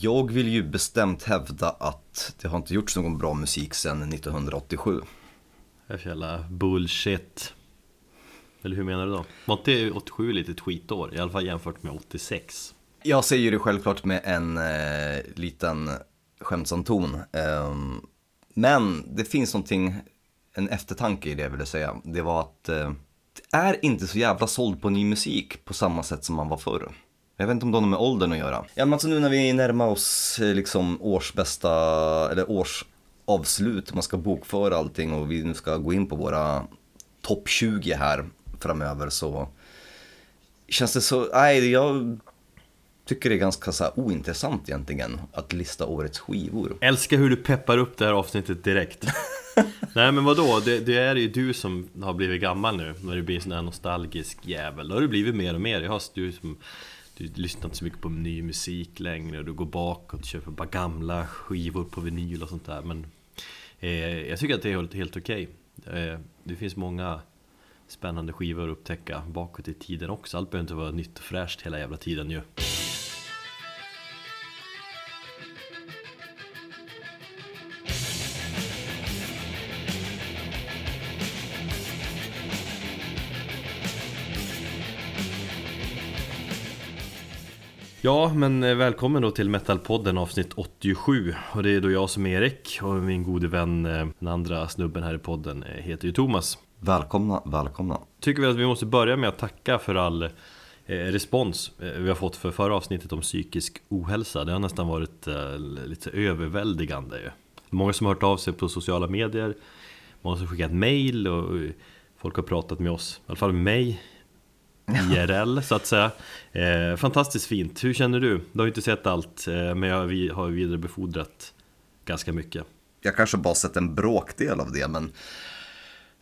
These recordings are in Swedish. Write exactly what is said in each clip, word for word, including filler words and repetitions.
Jag vill ju bestämt hävda att det har inte gjorts någon bra musik sedan nittonhundraåttiosju. Jävla bullshit. Eller hur menar du då? Var inte åttiosju lite ett skitår? I alla fall jämfört med åttiosex. Jag säger det självklart med en eh, liten skämtsam ton. Eh, men det finns någonting, en eftertanke i det jag ville säga. Det var att eh, det är inte så jävla såld på ny musik på samma sätt som man var förr. Jag vet inte om det har något med åldern att göra. Ja, men alltså nu när vi närmar oss liksom årsbästa, eller årsavslut, man ska bokföra allting och vi nu ska gå in på våra topp tjugo här framöver, så känns det så, nej, jag tycker det är ganska så här ointressant egentligen att lista årets skivor. Älskar hur du peppar upp det här avsnittet direkt. Nej, men vadå, det, det är ju du som har blivit gammal nu. När du blir en sån här nostalgisk jävel, då har du blivit mer och mer. Jag har du som du lyssnar inte så mycket på ny musik längre, och du går bakåt och köper bara gamla skivor på vinyl och sånt där. Men eh, jag tycker att det är helt, helt okej. Eh, det finns många spännande skivor att upptäcka bakåt i tiden också. Allt behöver inte vara nytt och fräscht hela jävla tiden ju. Ja, men välkommen då till Metalpodden avsnitt åttiosju. Och det är då jag som är Erik, och min gode vän, den andra snubben här i podden, heter ju Thomas. Välkomna, välkomna. Tycker vi att vi måste börja med att tacka för all eh, respons vi har fått för förra avsnittet om psykisk ohälsa. Det har nästan varit eh, lite överväldigande ju. Många som har hört av sig på sociala medier, många som har skickat mejl, och, och folk har pratat med oss, i alla fall med mig. I R L så att säga. eh, Fantastiskt fint, hur känner du? Du har ju inte sett allt, eh, men jag, vi har vidarebefordrat ganska mycket. Jag kanske bara sett en bråkdel av det, men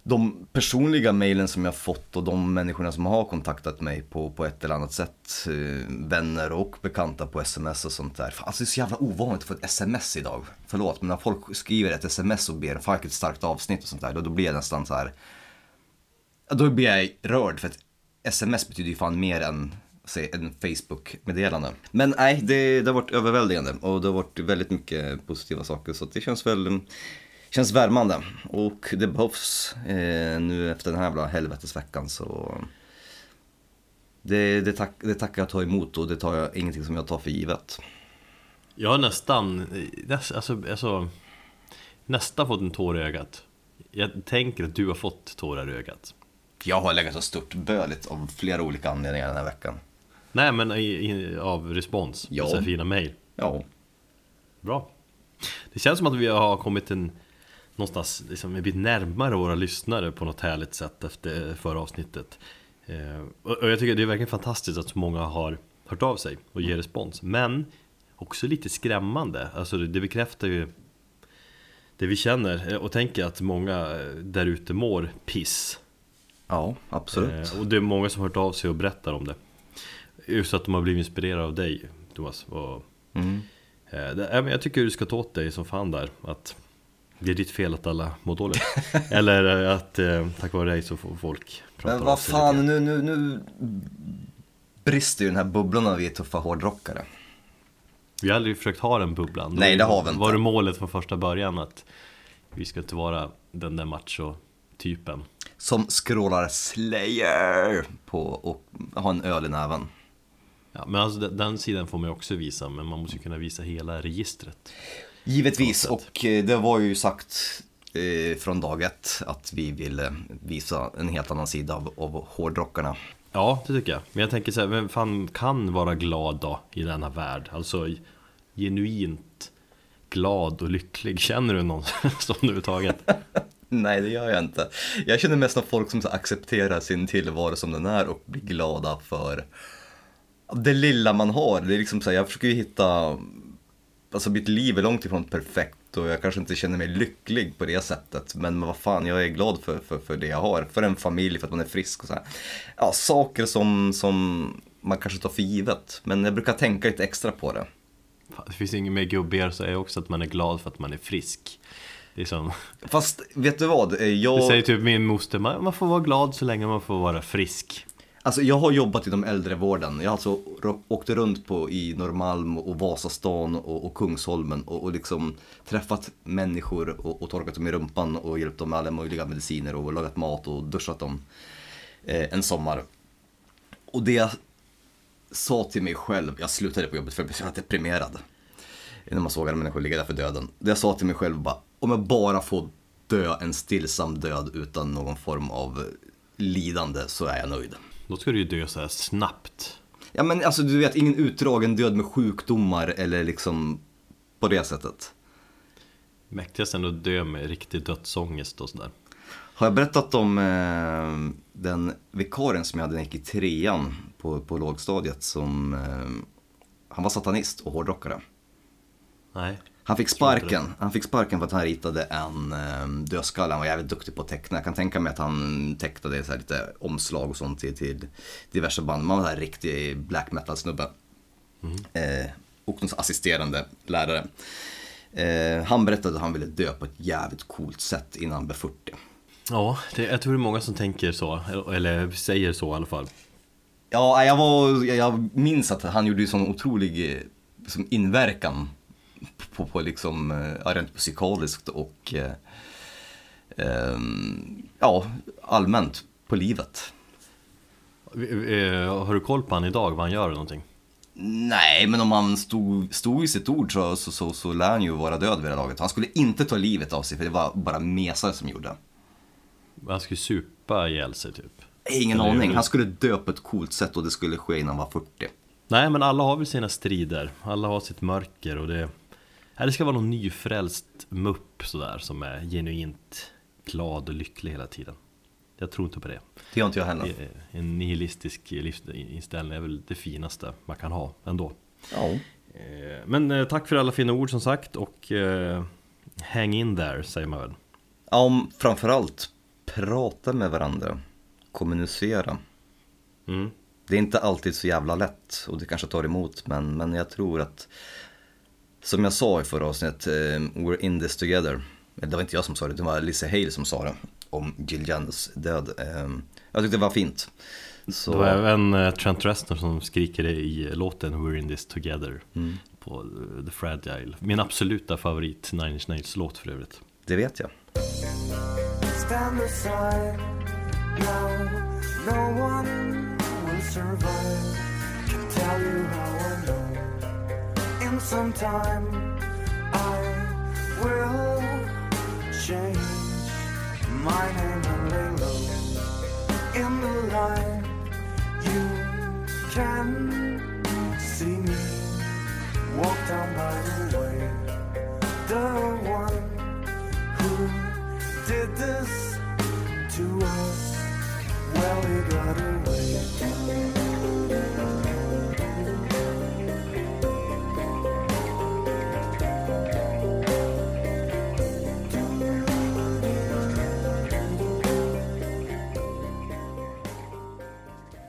de personliga mejlen som jag fått och de människorna som har kontaktat mig på, på ett eller annat sätt, eh, vänner och bekanta på sms och sånt där. Alltså det är så jävla ovanligt att få ett sms idag. Förlåt, men när folk skriver ett sms och ber för ett starkt avsnitt och sånt där, Då, då blir jag nästan så här. Då blir jag rörd, för att sms betyder ju fan mer än, säg, en Facebook-meddelande. Men nej, det, det har varit överväldigande, och det har varit väldigt mycket positiva saker, så det känns väl känns värmande, och det behövs eh, nu efter den här jävla helvetesveckan, så det, det, tack, det tackar jag tar emot, och det tar jag ingenting som jag tar för givet. Jag har nästan alltså, alltså, nästan fått en tår i ögat. Jag tänker att du har fått tårar i ögat. Jag har legat så stort böligt av flera olika anledningar den här veckan. Nej, men i, i, av respons. Ja. Så fina mejl. Ja. Bra. Det känns som att vi har kommit en, någonstans liksom, en bit närmare våra lyssnare på något härligt sätt efter förra avsnittet. Eh, och, och jag tycker det är verkligen fantastiskt att så många har hört av sig och ger respons. Men också lite skrämmande. Alltså det, det bekräftar ju det vi känner och tänker, att många där ute mår piss. Ja, absolut. Eh, och det är många som har hört av sig och berättar om det. Just att de har blivit inspirerade av dig, Thomas. Och, mm. eh, det, eh, jag tycker du ska ta åt dig som fan där, att det är ditt fel att alla mår dåligt. Eller att eh, tack vare dig så får folk prata. Men vad fan, nu, nu, nu brister ju den här bubblan av vi är tuffa hårdrockare. Vi har aldrig försökt ha den bubblan. Nej, det har vi inte. Var det målet från första början, att vi ska inte vara den där macho-typen som scrollar Slayer på och har en öl i näven. Ja, men alltså den sidan får man också visa, men man måste ju kunna visa hela registret. Givetvis, och det var ju sagt eh, från dag ett att vi ville visa en helt annan sida av, av hårdrockarna. Ja, det tycker jag. Men jag tänker så här, vem fan kan vara glad då i denna värld? Alltså genuint glad och lycklig. Känner du någon som du är taget? Nej, det gör jag inte. Jag känner mest av folk som så accepterar sin tillvaro som den är och blir glada för det lilla man har. Det är liksom så här, jag försöker ju hitta, alltså mitt liv är långt ifrån perfekt, och jag kanske inte känner mig lycklig på det sättet, men vad fan, jag är glad för, för, för det jag har, för en familj, för att man är frisk och så här. Ja, saker som, som man kanske tar för givet, men jag brukar tänka lite extra på det. Det finns inget mer gubber, så är också att man är glad för att man är frisk. Liksom. Fast vet du vad, jag... Det säger typ min moster, man får vara glad så länge man får vara frisk. Alltså jag har jobbat inom äldrevården. Jag har alltså åkt runt på i Norrmalm och Vasastan och, och Kungsholmen och, och liksom träffat människor och, och torkat dem i rumpan och hjälpt dem med alla möjliga mediciner och lagat mat och duschat dem eh, en sommar. Och det jag sa till mig själv, jag slutade på jobbet för jag blev deprimerad när man såg alla människor ligga där för döden. Det jag sa till mig själv bara, om jag bara får dö en stillsam död utan någon form av lidande så är jag nöjd. Då ska du ju dö så här snabbt. Ja men alltså du vet, ingen utdragen död med sjukdomar eller liksom på det sättet. Mäktigast ändå att dö med riktig dödsångest och sådär. Har jag berättat om eh, den vikarien som jag hade gick i trean på, på lågstadiet som, eh, han var satanist och hårdrockare. Nej. Han fick sparken. Han fick sparken för att han ritade en dödskalle. Han var jävligt duktig på att teckna. Jag kan tänka mig att han tecknade så här lite omslag och sånt till, till diverse band. Man var en riktig black metal snubbe. Mm. Eh, och någon assisterande lärare. Eh, han berättade att han ville dö på ett jävligt coolt sätt innan han blev fyrtio. Ja, det, jag tror det är många som tänker så. Eller säger så i alla fall. Ja, jag, var, jag minns att han gjorde en sån otrolig liksom, inverkan. På, på liksom äh, rent musikaliskt och äh, äh, ja, allmänt på livet. Har du koll på han idag, vad han gör eller någonting? Nej, men om han stod, stod i sitt ord så, så, så, så lär han ju vara död vid det laget. Han skulle inte ta livet av sig för det var bara mesar som gjorde. Han skulle supa ihjäl sig typ? Ingen eller aning, han skulle dö på ett coolt sätt och det skulle ske innan han var fyrtio. Nej, men alla har väl sina strider. Alla har sitt mörker och det... Det ska vara någon nyfrälst mupp sådär, som är genuint glad och lycklig hela tiden. Jag tror inte på det. Det gör inte jag heller. En nihilistisk livsinställning är väl det finaste man kan ha ändå. Ja. Men tack för alla fina ord som sagt. Och uh, hang in there, säger man väl. Ja, framförallt prata med varandra. Kommunicera. Mm. Det är inte alltid så jävla lätt och det kanske tar emot, men, men jag tror att som jag sa i förra avsnitt, we're in this together. Det var inte jag som sa det, det var Lisa Hale som sa det om Jill Jans död. Jag tyckte det var fint. Så... Det var även Trent Reznor som skriker det i låten We're in this together mm. på The Fragile. Min absoluta favorit Nine Inch Nails låt för övrigt. Det vet jag. Stand aside now, no one survive. Can tell you how I know. In some time, I will change my name and lay low. In the light, you can see me walk down by the way. The one who did this to us. Well, we got away.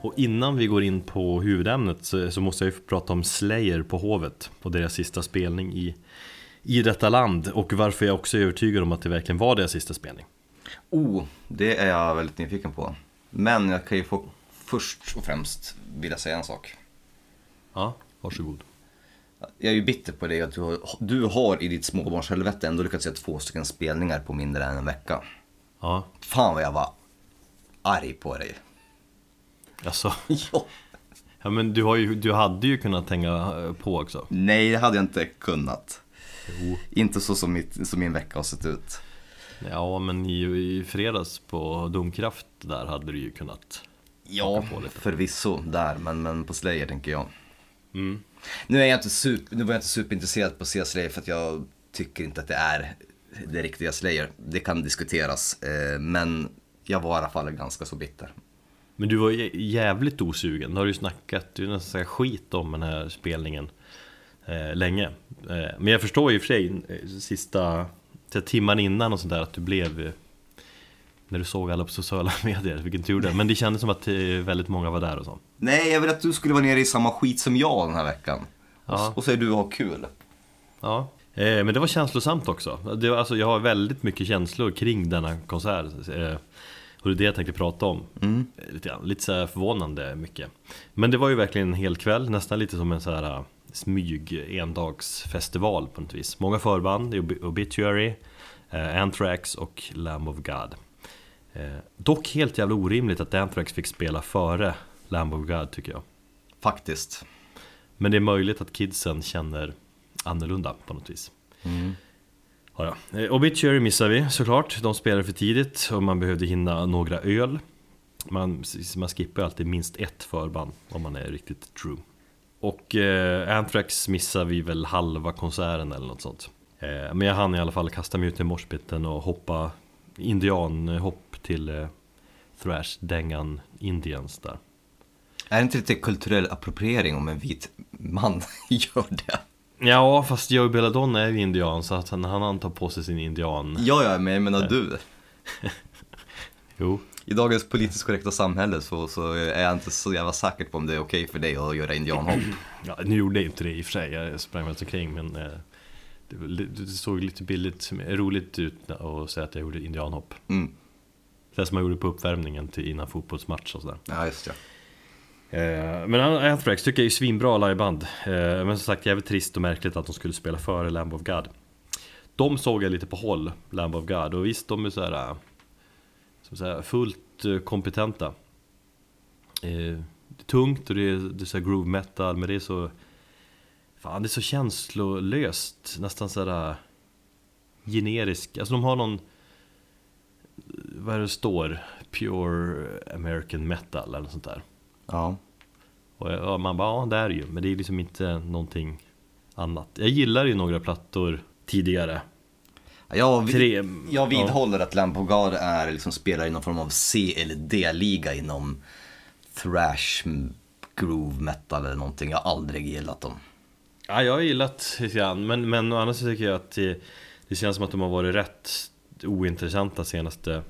Och innan vi går in på huvudämnet så, så måste jag ju prata om Slayer på Hovet och deras sista spelning i, i detta land och varför jag också är övertygad om att det verkligen var deras sista spelning. Oh, det är jag väldigt nyfiken på. Men jag kan ju få först och främst vilja säga en sak. Ja, varsågod. Jag är ju bitter på det att du har, du har i ditt småbarnshelvete ändå lyckats se två stycken spelningar på mindre än en vecka. Ja. Fan vad jag var arg på dig. Alltså? Ja. Ja men du, har ju, du hade ju kunnat hänga på också. Nej, det hade jag inte kunnat. Jo. Inte så som, mitt, som min vecka har sett ut. Ja, men i, i fredags på Domkraft där hade du ju kunnat... Ja, på lite. Förvisso där, men, men på Slayer tänker jag. Mm. Nu, är jag inte super, nu var jag inte superintresserad på att se Slayer för att jag tycker inte att det är det riktiga Slayer. Det kan diskuteras, eh, men jag var i alla fall ganska så bitter. Men du var jävligt osugen. Har du snackat, du är nästan skit om den här spelningen eh, länge. Eh, men jag förstår ju för sig sista... timman innan och sådär att du blev när du såg alla på sociala medier, vilken tur det, men det kändes som att väldigt många var där och så. Nej, jag vill att du skulle vara nere i samma skit som jag den här veckan. Ja. Och så är du ha kul. Ja, eh, men det var känslosamt också. Det, alltså, jag har väldigt mycket känslor kring denna konsert eh, Och det är det jag tänkte prata om. Mm. Lite, lite så här förvånande mycket. Men det var ju verkligen en hel kväll. Nästan lite som en så här smyg endagsfestival på något vis. Många förband, Ob- Obituary, eh, Anthrax och Lamb of God. Eh, dock helt jävla orimligt att Anthrax fick spela före Lamb of God, tycker jag. Faktiskt. Men det är möjligt att kidsen känner annorlunda på något vis. Mm. Ja, ja. Obituary missar vi såklart. De spelade för tidigt och man behövde hinna några öl. Man, man skippar alltid minst ett förband om man är riktigt true. Och eh, Anthrax missar vi väl halva konserten eller något sånt. Eh, men jag hann i alla fall kasta mig ut i morspitten och hoppa indianhopp till eh, thrash-dängan Indians där. Är det inte lite kulturell appropriering om en vit man gör det? Ja, fast Joe Belladon är ju indian, så att han, han antar på sig sin indian. Ja, ja, men jag menar du. Jo. I dagens politiskt korrekta samhälle så, så är jag inte så jävla säker på om det är okej för dig att göra indianhopp. Ja, nu gjorde jag inte det i och för sig, jag sprang väl omkring, men eh, det, det såg lite billigt, roligt ut att säga att jag gjorde indianhopp. Mm. Det som man gjorde på uppvärmningen till innan fotbollsmatch och sådär. Ja, just det. Eh, men Anthrax tycker jag är svinbra liveband, eh, men som sagt jävligt trist och märkligt att de skulle spela före Lamb of God. De såg jag lite på håll, Lamb of God, och visst, de är så här, som så här fullt kompetenta. eh, Det är tungt och det är, det är så här groove metal, men det är så fan, det är så känslolöst, nästan så här generisk. Alltså de har någon, vad är det står, Pure American Metal eller något sånt där. Ja. Och ja, man bara, ja, det är ju, men det är liksom inte någonting annat. Jag gillar ju några plattor tidigare. Jag, vid, Tre, jag vidhåller ja. att Lamb of God är liksom spelar i någon form av C eller D-liga inom thrash, groove metal eller någonting. Jag har aldrig gillat dem. Ja, jag har gillat lite grann, men, men annars tycker jag att det, det känns som att de har varit rätt ointressanta senaste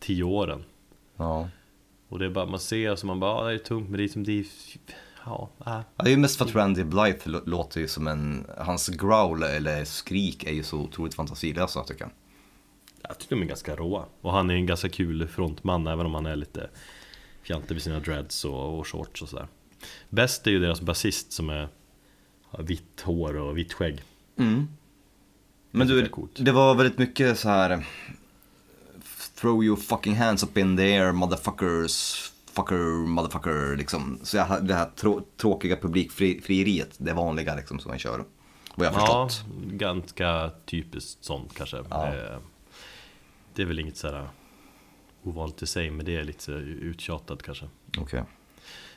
tio åren. Ja. Och det är bara, man ser och så man bara, ah, det är tungt, men det är som det är, ja, äh. ja, det är mest för att Randy Blythe låter ju som en, hans growl eller skrik är ju så otroligt fantasilösa, tycker jag. Jag tycker de är ganska råa. Och han är en ganska kul frontman, även om han är lite fjantig med sina dreads och, och shorts och sådär. Bäst är ju deras basist som är, har vitt hår och vitt skägg. Mm. Men du, det var väldigt mycket så här... Throw your fucking hands up in the air, motherfuckers, fucker, motherfucker, liksom. Så jag, det här trå- tråkiga publikfrieriet, det vanliga liksom som man kör, vad jag har förstått. Ja, ganska typiskt sånt kanske. Ja. Det är väl inget så här ovanligt i sig, men det är lite uttjatat kanske. Okej.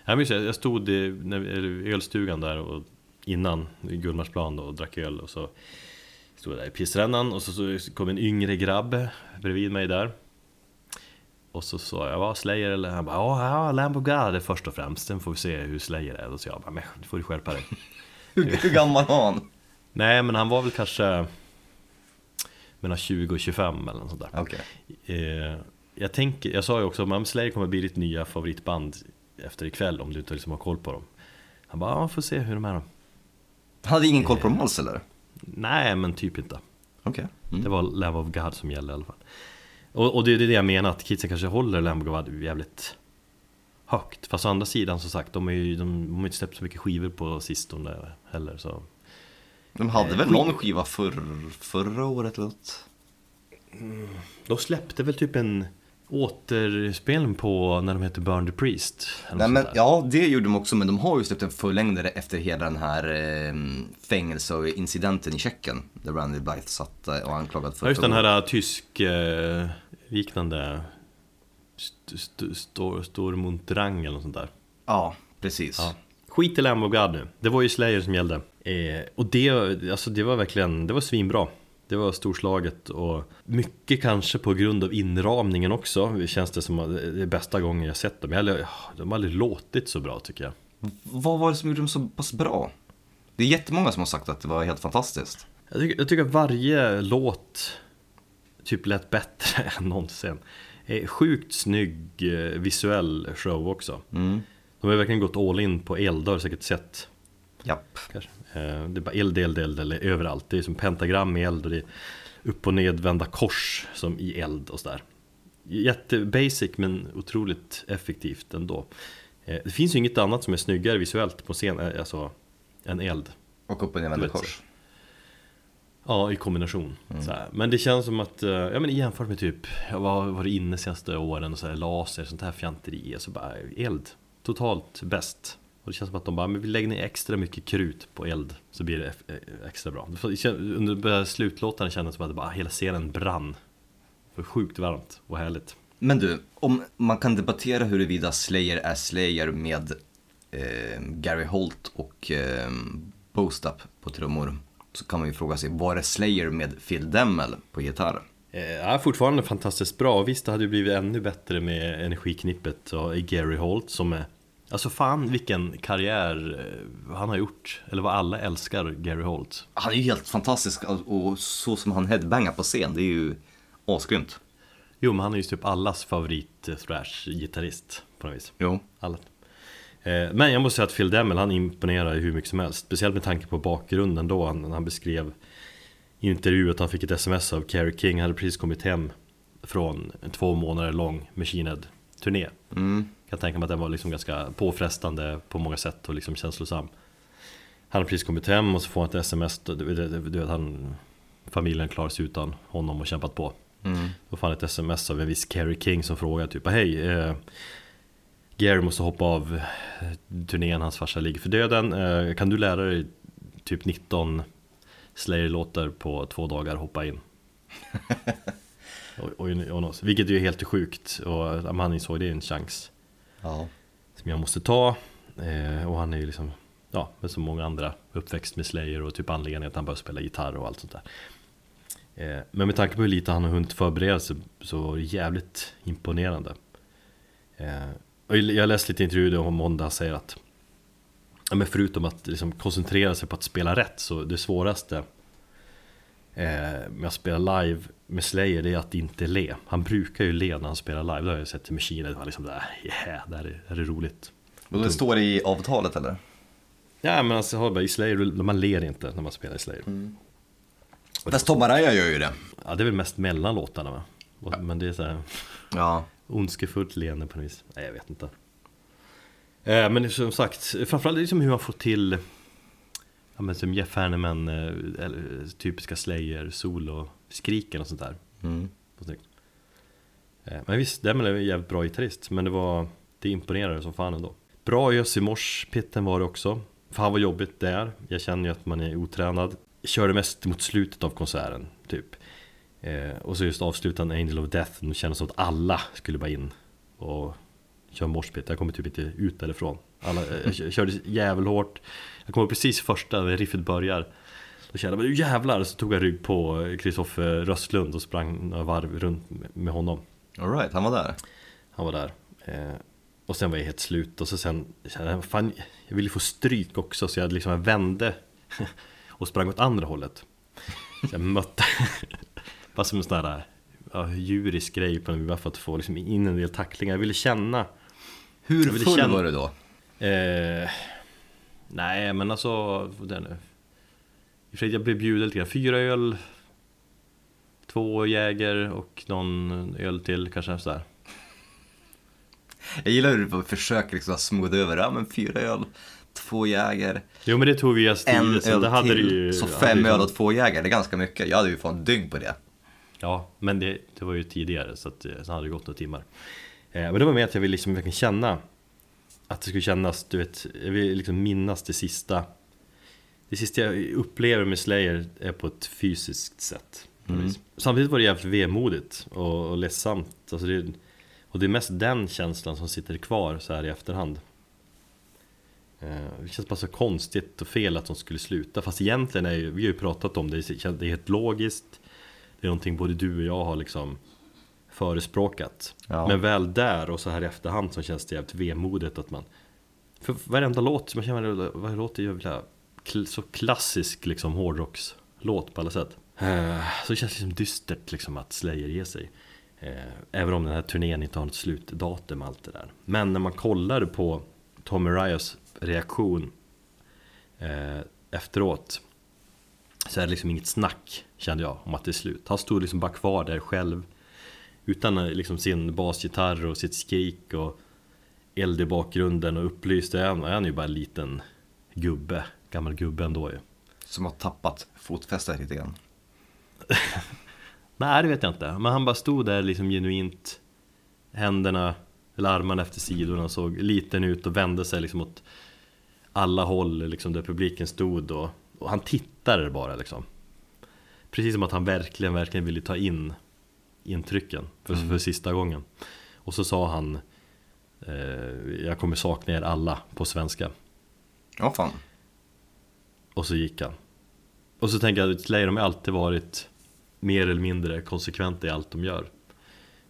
Okay. Jag stod i ölstugan där och innan i Gullmarsplan och drack öl och så stod där i pissrännan och så kom en yngre grabb bredvid mig där. Och så sa jag, var Slayer eller? Han bara, ja, Lamb of God är först och främst. Sen får vi se hur Slayer är. Och så jag bara, men du får ju skärpa dig. Hur gammal var han? Nej, men han var väl kanske mellan tjugo och tjugofem eller något sånt där. Okay. eh, jag, tänker, jag sa ju också, men Slayer kommer bli ditt nya favoritband efter ikväll om du inte liksom har koll på dem. Han bara, ja, får se hur de är. Han hade ingen eh, koll på dem alls eller? Nej, men typ inte. Okay. Mm. Det var Lamb of God som gällde i alla fall. Och, och det är det jag menar, att kidsen kanske håller Lamb of God jävligt högt. Fast å andra sidan, som sagt, de har ju de, de har inte släppt så mycket skivor på sistone heller. Så. De hade eh, väl någon skiva för, förra året? Låt. Mm. De släppte väl typ en återspel på när de heter Burn the Priest. Nej, men, ja, det gjorde de också, men de har ju släppt en fullängdare efter hela den här eh, fängelseincidenten i Tjeckien där Randy Blythe satt och anklagad för... Ja, just den här tysk eh, liknande st- st- st- Stormontrang eller något sånt där. Ja, precis. Ja. Skit i Lamb of God nu. Det var ju Slayer som gällde. Eh, och det, alltså, det var verkligen, det var svinbra. Det var storslaget och mycket kanske på grund av inramningen också. Det känns det som det är bästa gången jag sett dem. Jag hade, de har aldrig låtit så bra, tycker jag. Vad var det som gjorde dem så pass bra? Det är jättemånga som har sagt att det var helt fantastiskt. Jag tycker, jag tycker att varje låt typ lät bättre än någonsin. Sjukt snygg visuell show också. Mm. De har verkligen gått all in på eldar, säkert sett. Japp. Kanske. Det är bara eld, eld, eld, eld överallt. Det är som pentagram i eld och det är upp- och nedvända kors som i eld och sådär. jättebasic men otroligt effektivt ändå. Eh, det finns ju inget annat som är snyggare visuellt på scen, alltså en eld. Och upp och ner med kors. Ja, i kombination. Mm. Så här. Men det känns som att, ja men jämfört med typ, vad var det inne senaste åren och så här, laser, sånt här fjanteri, alltså bara eld, totalt bäst. Och det känns som att de bara, men vi lägger ner extra mycket krut på eld så blir det extra bra. Under slutlåtarna kändes det som att det bara, hela scenen brann. Det var sjukt varmt och härligt. Men du, om man kan debattera huruvida Slayer är Slayer med eh, Gary Holt och eh, Bostup på trummor, så kan man ju fråga sig, var är Slayer med Phil Demmel på gitarr? Ja, fortfarande fantastiskt bra. Visst, det hade ju blivit ännu bättre med energiknippet i Gary Holt som är... Alltså fan, vilken karriär han har gjort. Eller vad alla älskar Gary Holt. Han är ju helt fantastisk och så som han headbangar på scen, det är ju åskrymt. Jo, men han är ju typ allas favorit-thrash-gitarrist på något vis. Jo. Alla. Men jag måste säga att Phil Demmel, han imponerar hur mycket som helst. Speciellt med tanke på bakgrunden då. Han, han beskrev i intervju att han fick ett sms av Kerry King. Han hade precis kommit hem från en två månader lång Machine Head-turné. Mm. Jag tänker mig att den var liksom ganska påfrestande på många sätt och liksom känslosam. Han hade precis kommit hem och så får han ett sms. Du, du, du vet, han, familjen klarar sig utan honom och kämpat på. Mm. Då får han ett sms av en viss Kerry King som frågar typ, hej... Eh, Gary måste hoppa av turnén, hans farsa ligger för döden. Eh, kan du lära dig typ nitton Slayer-låtar på två dagar, hoppa in? och, och, och, och, vilket ju är helt sjukt. Och han insåg det är en chans ja. som jag måste ta. Eh, och han är ju liksom, ja, men som många andra, uppväxt med Slayer och typ anledningen att han började spela gitarr och allt sånt där. Eh, men med tanke på hur lite han har hunnit förbereda sig så var det jävligt imponerande. Eh, Och jag läste lite intervjuer om måndag säger att men förutom att liksom koncentrera sig på att spela rätt så det svåraste eh, med att spela live med Slayer det är att inte le. Han brukar ju le när han spelar live. Då har jag sett i Machine Head liksom där, yeah, där är, är det roligt. Och det står i avtalet eller? Ja, men alltså har bara i Slayer man ler inte när man spelar i Slayer. Mm. Fast Tom Araya gör ju det. Ja, det är väl mest mellan låtarna va. Och, ja. Men det är så här. Ja. Ondskefullt leende på något vis. Nej, jag vet inte. Eh, men som sagt, framförallt liksom hur man får till ja, men som Jeff Hanneman eh, typiska Slayer, solo, skriken och sånt där. Mm. Eh, men visst, det är en jävligt bra gitarrist. Men det var, det imponerade som fan ändå. Bra ös i morspitten var det också. Fan vad jobbigt det är. Jag känner ju att man är otränad. Körde mest mot slutet av konserten, typ. Eh, och så just avslutande Angel of Death. Nu kändes som att alla skulle bara in och köra morspitt. Jag kommer typ inte ut därifrån. Alla, eh, jag körde jävligt hårt. Jag kommer precis första när riffet börjar. Då kände jag, men jävlar. Så tog jag rygg på Christopher Röstlund och sprang några varv runt med honom. All right, han var där. Han var där. Eh, och sen var jag helt slut. Och så sen kände jag, fan, jag ville få stryk också. Så jag liksom jag vände och sprang åt andra hållet. Så jag mötte... Bara som en sån där ja, djurisk grej på mig för att få liksom in en del tacklingar. Jag ville känna... Hur ville full känna... var du då? Eh, nej, men alltså... Det nu. I fred, jag blev bjuden lite grann. Fyra öl, två jäger och någon öl till, kanske sådär. Jag gillar hur du försöker liksom smooth över. Ja, men fyra öl, två jäger. Jo, men det tog vi just en tid, öl det hade till. Ju, så fem hade öl och två jäger, det är ganska mycket. Jag hade ju fått en dygn på det. Ja, men det, det var ju tidigare så att så hade det gått några timmar. Eh, men det var med att jag ville liksom verkligen känna att det skulle kännas, du vet, jag vill liksom minnas det sista. Det sista jag upplever med Slayer är på ett fysiskt sätt. Mm. Samtidigt var det jävligt vemodigt och, och ledsamt. Alltså det, och det är mest den känslan som sitter kvar så här i efterhand. Eh, det känns bara så konstigt och fel att de skulle sluta. Fast egentligen, är ju, vi har ju pratat om det, det är helt logiskt. Det är någonting både du och jag har liksom förespråkat. Ja. Men väl där och så här i efterhand så känns det jävligt vemodigt att man... För varenda låt, man känner, varje låt är ju så klassisk liksom hårdrockslåt på alla sätt. Så det känns liksom dystert liksom att Slayer ger sig. Även om den här turnén inte har något slutdatum och allt det där. Men när man kollar på Tom Arayas reaktion efteråt... Så är det liksom inget snack, kände jag, om att det är slut. Han stod liksom bara kvar där själv. utan liksom sin basgitarr och sitt skrik och eld i bakgrunden och upplyst är han, är han ju bara en liten gubbe, gammal gubbe ändå ju. Som har tappat fotfästet lite grann. Nej, det vet jag inte. Men han bara stod där liksom genuint, händerna eller armarna efter sidorna, och såg liten ut och vände sig liksom åt alla håll liksom där publiken stod, och, och han tittade bara liksom. Precis som att han verkligen, verkligen ville ta in intrycken för, mm. för sista gången. Och så sa han eh, jag kommer sakna er alla på svenska. Ja, fan. Och så gick han. Och så tänker jag att Slayer har alltid varit mer eller mindre konsekvent i allt de gör.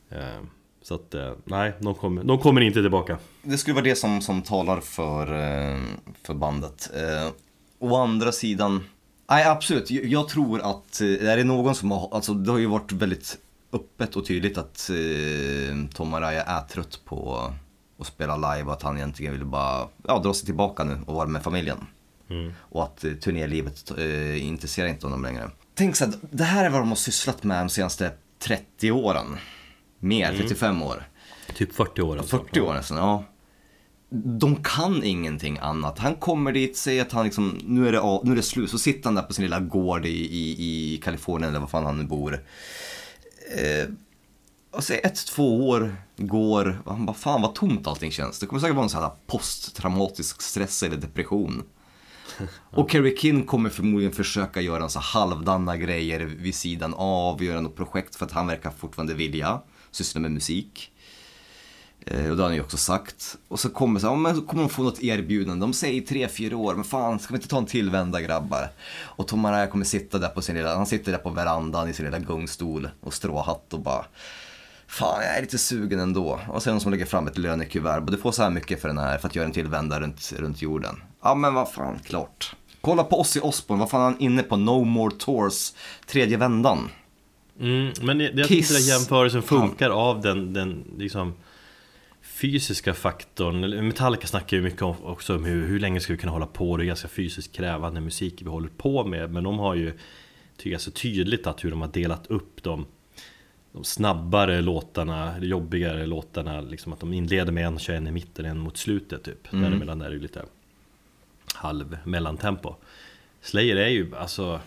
Eh, så att eh, nej, de kommer, de kommer inte tillbaka. Det skulle vara det som, som talar för, eh, för bandet. Eh, å andra sidan, nej absolut, jag, jag tror att eh, är det någon som har, alltså det har ju varit väldigt öppet och tydligt att eh, Tom Araya är trött på att spela live och att han egentligen vill bara ja, dra sig tillbaka nu och vara med familjen. Mm. Och att eh, turnélivet eh, intresserar inte honom längre. Tänk så att det här är vad de har sysslat med de senaste trettio åren. Mer, mm. trettiofem år. Typ fyrtio år alltså. fyrtio år nästan, ja. De kan ingenting annat. Han kommer dit, säger att han liksom, nu är det, nu är det slut. Så sitter han där på sin lilla gård i, i, i Kalifornien eller var fan han nu bor. Eh, och så ett, två år går. Han bara, fan vad tomt allting känns. Det kommer säkert vara en sån här posttraumatisk stress eller depression. Och Kerry King kommer förmodligen försöka göra en så halvdana grejer vid sidan av, göra något projekt för att han verkar fortfarande vilja syssla med musik. Eh, och det har han ju också sagt. Och så kommer så, ja, men så kommer de få något erbjudande. De säger i tre, fyra år, men fan ska vi inte ta en tillvända grabbar? Och Tom Araya kommer sitta där på sin lilla, han sitter där på verandan i sin lilla gungstol och stråhatt och bara, fan jag är lite sugen ändå. Och sen de som lägger fram ett lönekuvert, du får så här mycket för den här, för att göra en tillvända runt, runt jorden. Ja men vad fan, klart. Kolla på Ozzy Osbourne, vad fan är han inne på? No More Tours, tredje vändan. Mm, men det, jag tycker att jämförelsen funkar av den, den liksom fysiska faktorn. Metallica snackar ju mycket om, också om hur, hur länge ska vi kunna hålla på. Det är ganska fysiskt krävande musik vi håller på med. Men de har ju tycker så tydligt att hur de har delat upp dem. De snabbare låtarna, de jobbigare låtarna, liksom att de inleder med en, kör en i mitten, en mot slutet typ. Mm. Däremellan är det ju lite halv mellantempo. Slayer är ju alltså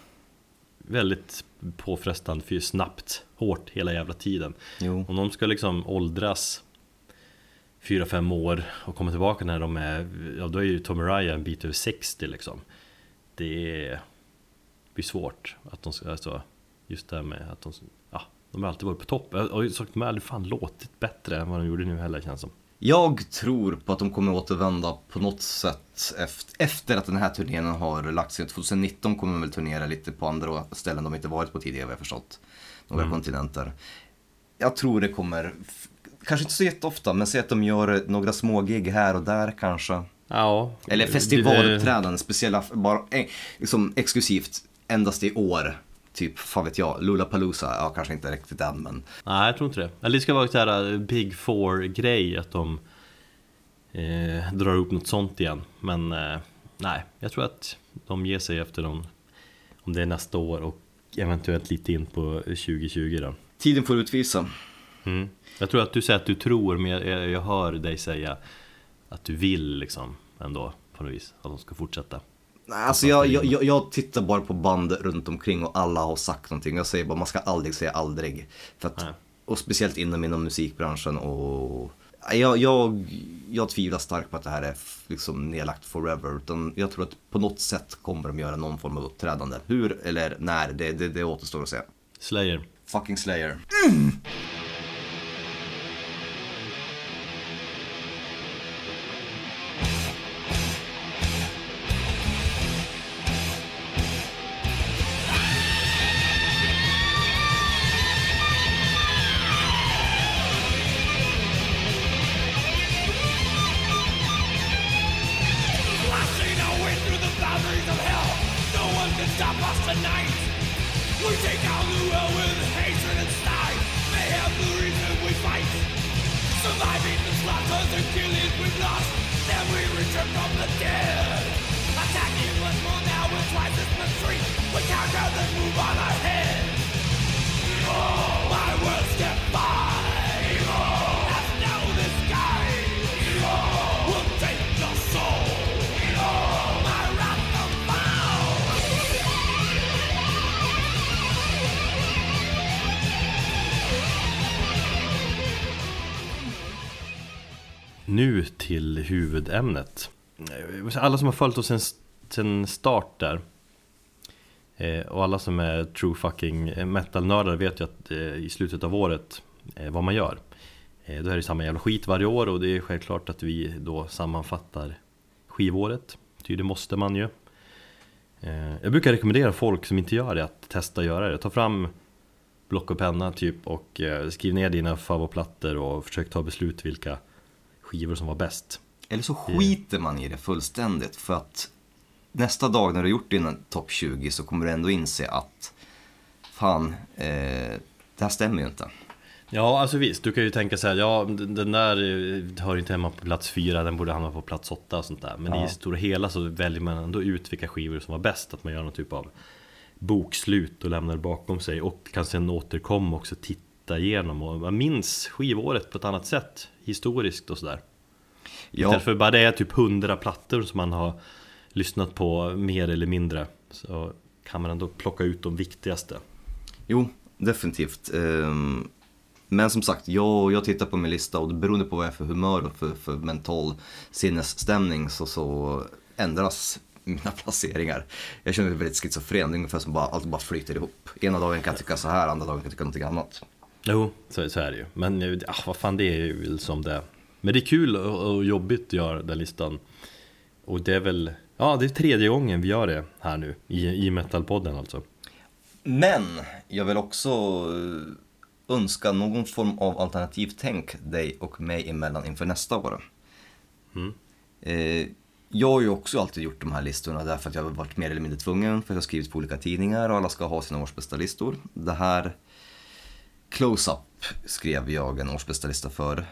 väldigt påfrestande för snabbt, hårt hela jävla tiden. Jo. Om de ska liksom åldras fyra fem år och komma tillbaka när de är, ja då är ju Tom Araya en bit över sextio liksom. Det är, det är svårt att de ska, alltså, just det här med att de, ja, de har alltid varit på topp. Jag har ju sagt, de har aldrig fan låtit bättre än vad de gjorde nu heller, känns som. Jag tror på att de kommer återvända på något sätt efter att den här turnén har lagt sig. tjugonitton kommer de väl turnera lite på andra ställen de inte varit på tidigare, vad jag förstått. Några mm. kontinenter. Jag tror det kommer, kanske inte så jätteofta, men se att de gör några små gig här och där kanske. Ja. Eller festivaluppträdande, speciella, bara liksom exklusivt endast i år. Typ, fan vet jag, Lollapalooza, ja kanske inte riktigt än, men... Nej, jag tror inte det. Eller det ska vara så här Big Four-grej, att de eh, drar upp något sånt igen. Men eh, nej, jag tror att de ger sig efter dem, om det är nästa år och eventuellt lite in på tjugotjugo då. Tiden får utvisa. Mm. Jag tror att du säger att du tror, men jag, jag hör dig säga att du vill liksom ändå på något vis, att de ska fortsätta. Alltså jag, jag, jag tittar bara på band runt omkring och alla har sagt någonting. Jag säger bara, man ska aldrig säga aldrig. För att, och speciellt inom, inom musikbranschen. Och jag, jag, jag tvivlar starkt på att det här är liksom nedlagt forever. Utan jag tror att på något sätt kommer de göra någon form av uppträdande. Hur eller när, det, det, det återstår att se. Slayer. Fucking Slayer. Mm! Move on ahead. Oh, I will step by. nu till huvudämnet. Alla som har följt oss sen, sen start där, eh, och alla som är true fucking metal-nördar vet ju att eh, i slutet av året eh, vad man gör. Eh, då är det samma jävla skit varje år, och det är självklart att vi då sammanfattar skivåret. Ty det måste man ju. Eh, jag brukar rekommendera folk som inte gör det att testa göra det. Ta fram block och penna typ och eh, skriv ner dina favoritplattor och försök ta beslut vilka skivor som var bäst. Eller så skiter man i det fullständigt, för att nästa dag när du har gjort din topp tjugo så kommer du ändå inse att fan, eh, det här stämmer ju inte. Ja, alltså visst. Du kan ju tänka så här, ja, den där hör inte hemma på plats fyra, den borde hamna på plats åtta och sånt där. Men ja, i stora hela så väljer man ändå ut vilka skivor som var bäst, att man gör någon typ av bokslut och lämnar det bakom sig och kan sedan återkomma också, titta igenom och man minns skivåret på ett annat sätt, historiskt och sådär. Ja. Istället för bara det är typ hundra plattor som man har lyssnat på mer eller mindre, så kan man ändå plocka ut de viktigaste. Jo, definitivt. Men som sagt, jag, jag tittar på min lista och beroende på vad jag är för humör och för, för mental sinnesstämning så, så ändras mina placeringar. Jag känner mig väldigt schizofren, ungefär som bara, allt bara flyter ihop. Ena dagen kan jag tycka så här, andra dagen kan jag tycka någonting annat. Jo, så, så är det ju. Men ah, vad fan, det är ju som det. Men det är kul och jobbigt att göra den listan. Och det är väl, ja, det är tredje gången vi gör det här nu i, i Metalpodden alltså. Men jag vill också önska någon form av alternativ tänk dig och mig emellan inför nästa år. Mm. Eh, jag har ju också alltid gjort de här listorna därför att jag har varit mer eller mindre tvungen, för jag har skrivit på olika tidningar och alla ska ha sina årsbästa listor. Det här close-up skrev jag en årsbästa lista för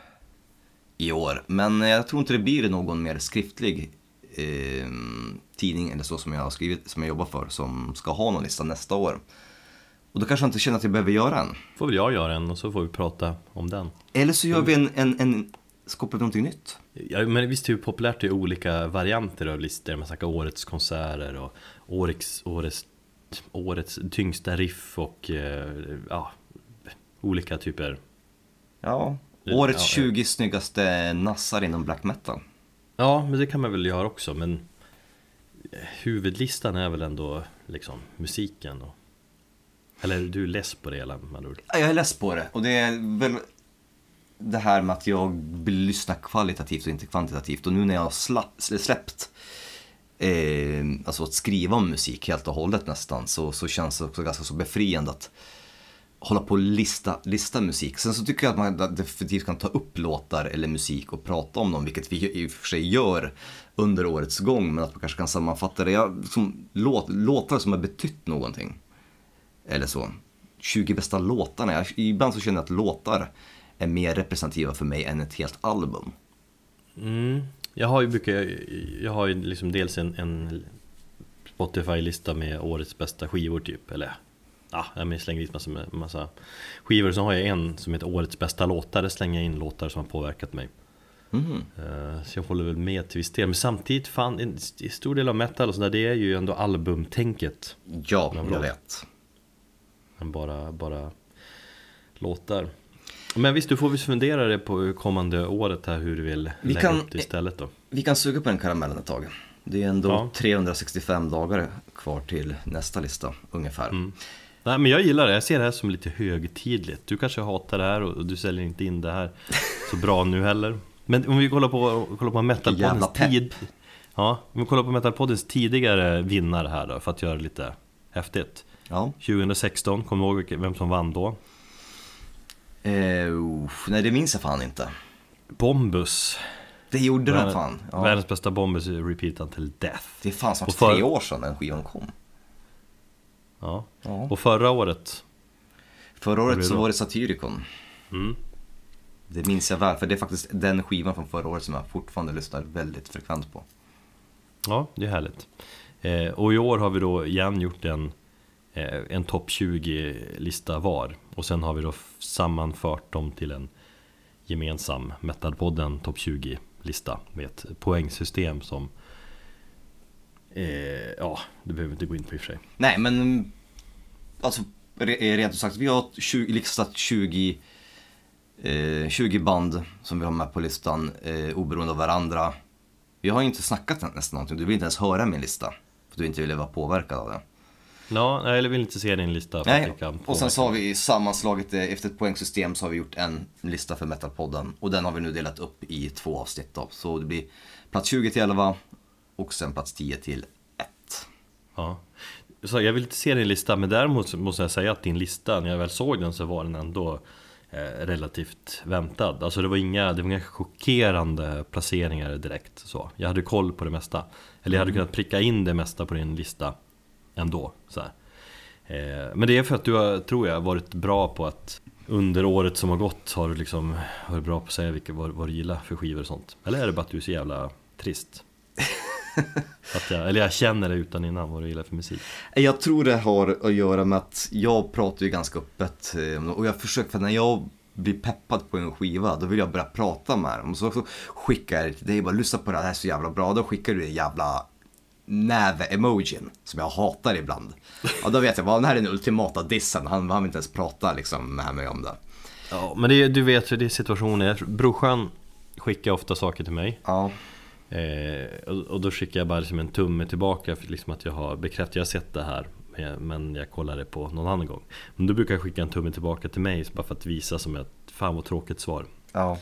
i år, men jag tror inte det blir någon mer skriftlig eh, tidning eller så som jag har skrivit, som jag jobbar för, som ska ha någon lista nästa år. Och då kanske jag inte känner att jag behöver göra en. Får väl jag göra en och så får vi prata om den. Eller så gör vi en, en, en skoppa på någonting nytt. Ja, men visst är det populärt i olika varianter av listor. Man snackar årets konserter och årets, årets, årets tyngsta riff och eh, ja, olika typer. Ja. Årets ja, tjugo snyggaste nassar inom black metal. Ja, men det kan man väl göra också. Men huvudlistan är väl ändå liksom musiken och... Eller du är less på det hela? Ja, jag är less på det. Och det är väl det här med att jag lyssnar kvalitativt och inte kvantitativt. Och nu när jag har slapp, släppt eh, alltså att skriva om musik helt och hållet nästan, så, så känns det också ganska så befriande att hålla på och lista, lista musik. Sen så tycker jag att man definitivt kan ta upp låtar eller musik och prata om dem, vilket vi i och för sig gör under årets gång, men att man kanske kan sammanfatta det. Jag, som, låt, låtar som har betytt någonting. Eller så. tjugo bästa låtarna. Jag, ibland så känner jag att låtar är mer representativa för mig än ett helt album. Mm. Jag har ju, brukar, jag, jag har ju liksom dels en, en Spotify-lista med årets bästa skivor typ, eller... Ja, jag slänger dit massa, massa skivor. Så har jag en som heter årets bästa låtar. Där slänger jag in låtar som har påverkat mig. Mm. Så jag håller väl med till viss del. Men samtidigt, fan, en stor del av metal och sådär, det är ju ändå albumtänket. Ja, jag vet. Men bara, bara låtar. Men visst, du får vi fundera det på kommande året här, hur du vill vi lägga kan, upp det istället då. Vi kan suga på den karamellen ett tag. Det är ändå ja. trehundrasextiofem dagar kvar till nästa lista ungefär. Mm. Nej, men jag gillar det, jag ser det här som lite högtidligt. Du kanske hatar det här och du säljer inte in det här så bra nu heller. Men om vi kollar på, kollar på Metalpoddens tid, ja, om vi kollar på Metalpoddens tidigare vinnare här då, för att göra det lite häftigt. Ja. tjugohundrasexton, kommer du ihåg vem som vann då? Eh, uff, nej, det minns jag fan inte. Bombus. Det gjorde den fan. Ja. Världens bästa Bombus repeat until death. Det fanns snart för... tre år sedan den skivan kom. Ja. Ja, och förra året Förra året så var det Satyricon. Mm. Det minns jag väl, för det är faktiskt den skivan från förra året som jag fortfarande lyssnar väldigt frekvent på. Ja, det är härligt. eh, Och i år har vi då igen gjort en, eh, en topp tjugo-lista var. Och sen har vi då sammanfört dem till en gemensam Metalpodden topp tjugo-lista med ett poängsystem som... Eh, ja, det behöver inte gå in på i och för sig. Nej, men alltså rent sagt, vi har tjugo, listat tjugo eh, tjugo band som vi har med på listan, eh, oberoende av varandra. Vi har ju inte snackat nästan någonting. Du vill inte ens höra min lista för du inte vill vara påverkad av det. Ja, no, eller vill inte se din lista. Nej, och sen så har vi sammanslaget efter ett poängsystem, så har vi gjort en lista för Metalpodden. Och den har vi nu delat upp i två avsnitt då. Så det blir plats tjugo till elva och sen plats tio till ett. Ja, så jag vill inte se din lista, men däremot måste jag säga att din lista, när jag väl såg den så var den ändå eh, relativt väntad. Alltså det var, inga, det var inga chockerande placeringar direkt så. Jag hade koll på det mesta. Eller jag hade kunnat pricka in det mesta på din lista ändå så här. Eh, men det är för att du har, tror jag, varit bra på att under året som har gått har du liksom varit bra på att säga vilka, vad, vad du gillar för skivor och sånt. Eller är det bara att du är så jävla trist? att jag, eller jag känner det utan innan vad du gillar för musik. Jag tror det har att göra med att jag pratar ju ganska öppet, och jag försöker, för när jag blir peppad på en skiva då vill jag börja prata med dem. Så, så skickar jag det är bara lyssna på det här, så jävla bra. Då skickar du en jävla näve-emojin som jag hatar ibland. Ja, då vet jag, den här är den ultimata dissen. Han, han vill inte ens prata liksom med mig om det. Ja, men det, du vet hur det är situationen. Brorsan skickar ofta saker till mig. Ja. Eh, och, och då skickar jag bara liksom en tumme tillbaka för liksom att jag har bekräftat, jag har sett det här, men jag kollar det på någon annan gång. Men då brukar jag skicka en tumme tillbaka till mig bara för att visa som ett fan vad tråkigt svar. Ja.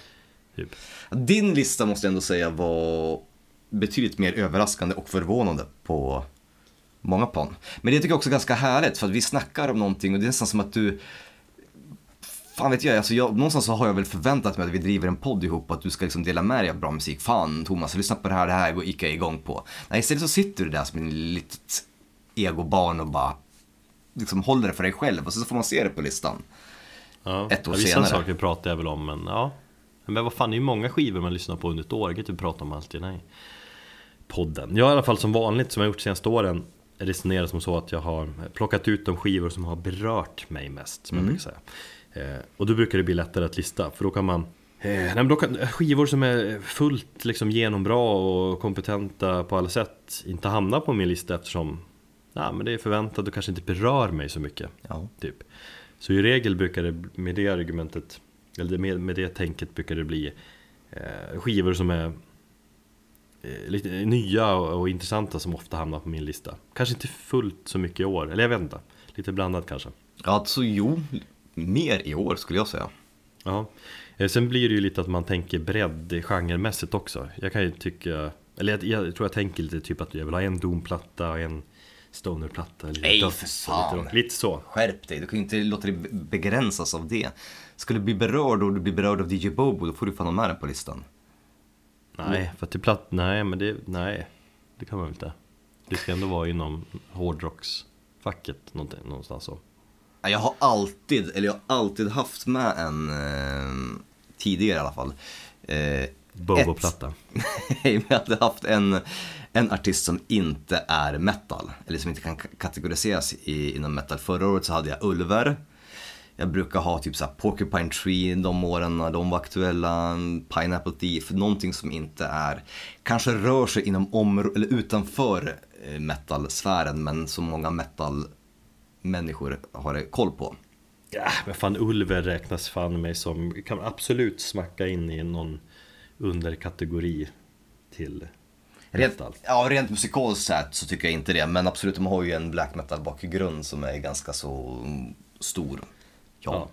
Typ. Din lista måste jag ändå säga var betydligt mer överraskande och förvånande på många plan. Men det tycker jag också är ganska härligt, för att vi snackar om någonting och det är nästan som att du, fan vet jag, alltså jag någonstans så har jag väl förväntat mig att vi driver en podd ihop, att du ska liksom dela med dig av bra musik. Fan Thomas, lyssna på det här, det här går Ica igång på. Nej, istället så sitter du där som en litet egobarn och bara liksom håller det för dig själv, och så får man se det på listan. Ja, ett år ja, vissa senare. Vissa saker pratar jag väl om, men ja. Men vad fan, det är ju många skivor man lyssnar på under ett år. Jag kan inte prata om allt i den här podden. Jag har i alla fall som vanligt, som jag har gjort senaste åren, resonerat som så att jag har plockat ut de skivor som har berört mig mest, som mm. jag brukar säga. Eh, och då brukar det bli lättare att lista, för då kan man eh, nej, men då kan, skivor som är fullt liksom, genombra och kompetenta på alla sätt inte hamna på min lista, eftersom nej, men det är förväntat och kanske inte berör mig så mycket. Ja. Typ. Så i regel brukar det, med det argumentet, eller med, med det tänket, brukar det bli eh, skivor som är eh, lite nya och, och intressanta som ofta hamnar på min lista. Kanske inte fullt så mycket i år, eller jag vet inte, lite blandat kanske. Ja, alltså jo, mer i år skulle jag säga. Ja, eh, sen blir det ju lite att man tänker bredd genremässigt också. Jag kan ju tycka, eller jag, jag tror jag tänker lite typ att jag vill ha en domplatta och en stonerplatta. Nej död, för fan, lite, lite så. Skärp dig, du kan ju inte låta dig begränsas av det. Skulle du bli berörd och du blir berörd av D J Bobo, då får du fan ha med den på listan. Nej, för att det är platt. Nej, men det, nej, det kan man väl inte. Det ska ändå vara inom hårdrocksfacket någonstans så. Jag har alltid, eller jag har alltid haft med en eh, tidigare i alla fall. Eh, Bobo-platta. Nej, men jag hade haft en, en artist som inte är metal, eller som inte kan k- kategoriseras i, inom metal. Förra året så hade jag Ulver. Jag brukar ha typ såhär Porcupine Tree de åren när de var aktuella, Pineapple Thief, någonting som inte är, kanske rör sig inom omr- eller utanför metalsfären, men som många metalmänniskor har koll på. Ja, men fan Ulver räknas fan mig som, kan absolut smacka in i någon underkategori till metal. Rent, ja, rent musikaliskt så tycker jag inte det, men absolut, de har ju en black metal bakgrund som är ganska så stor. Ja. Ja.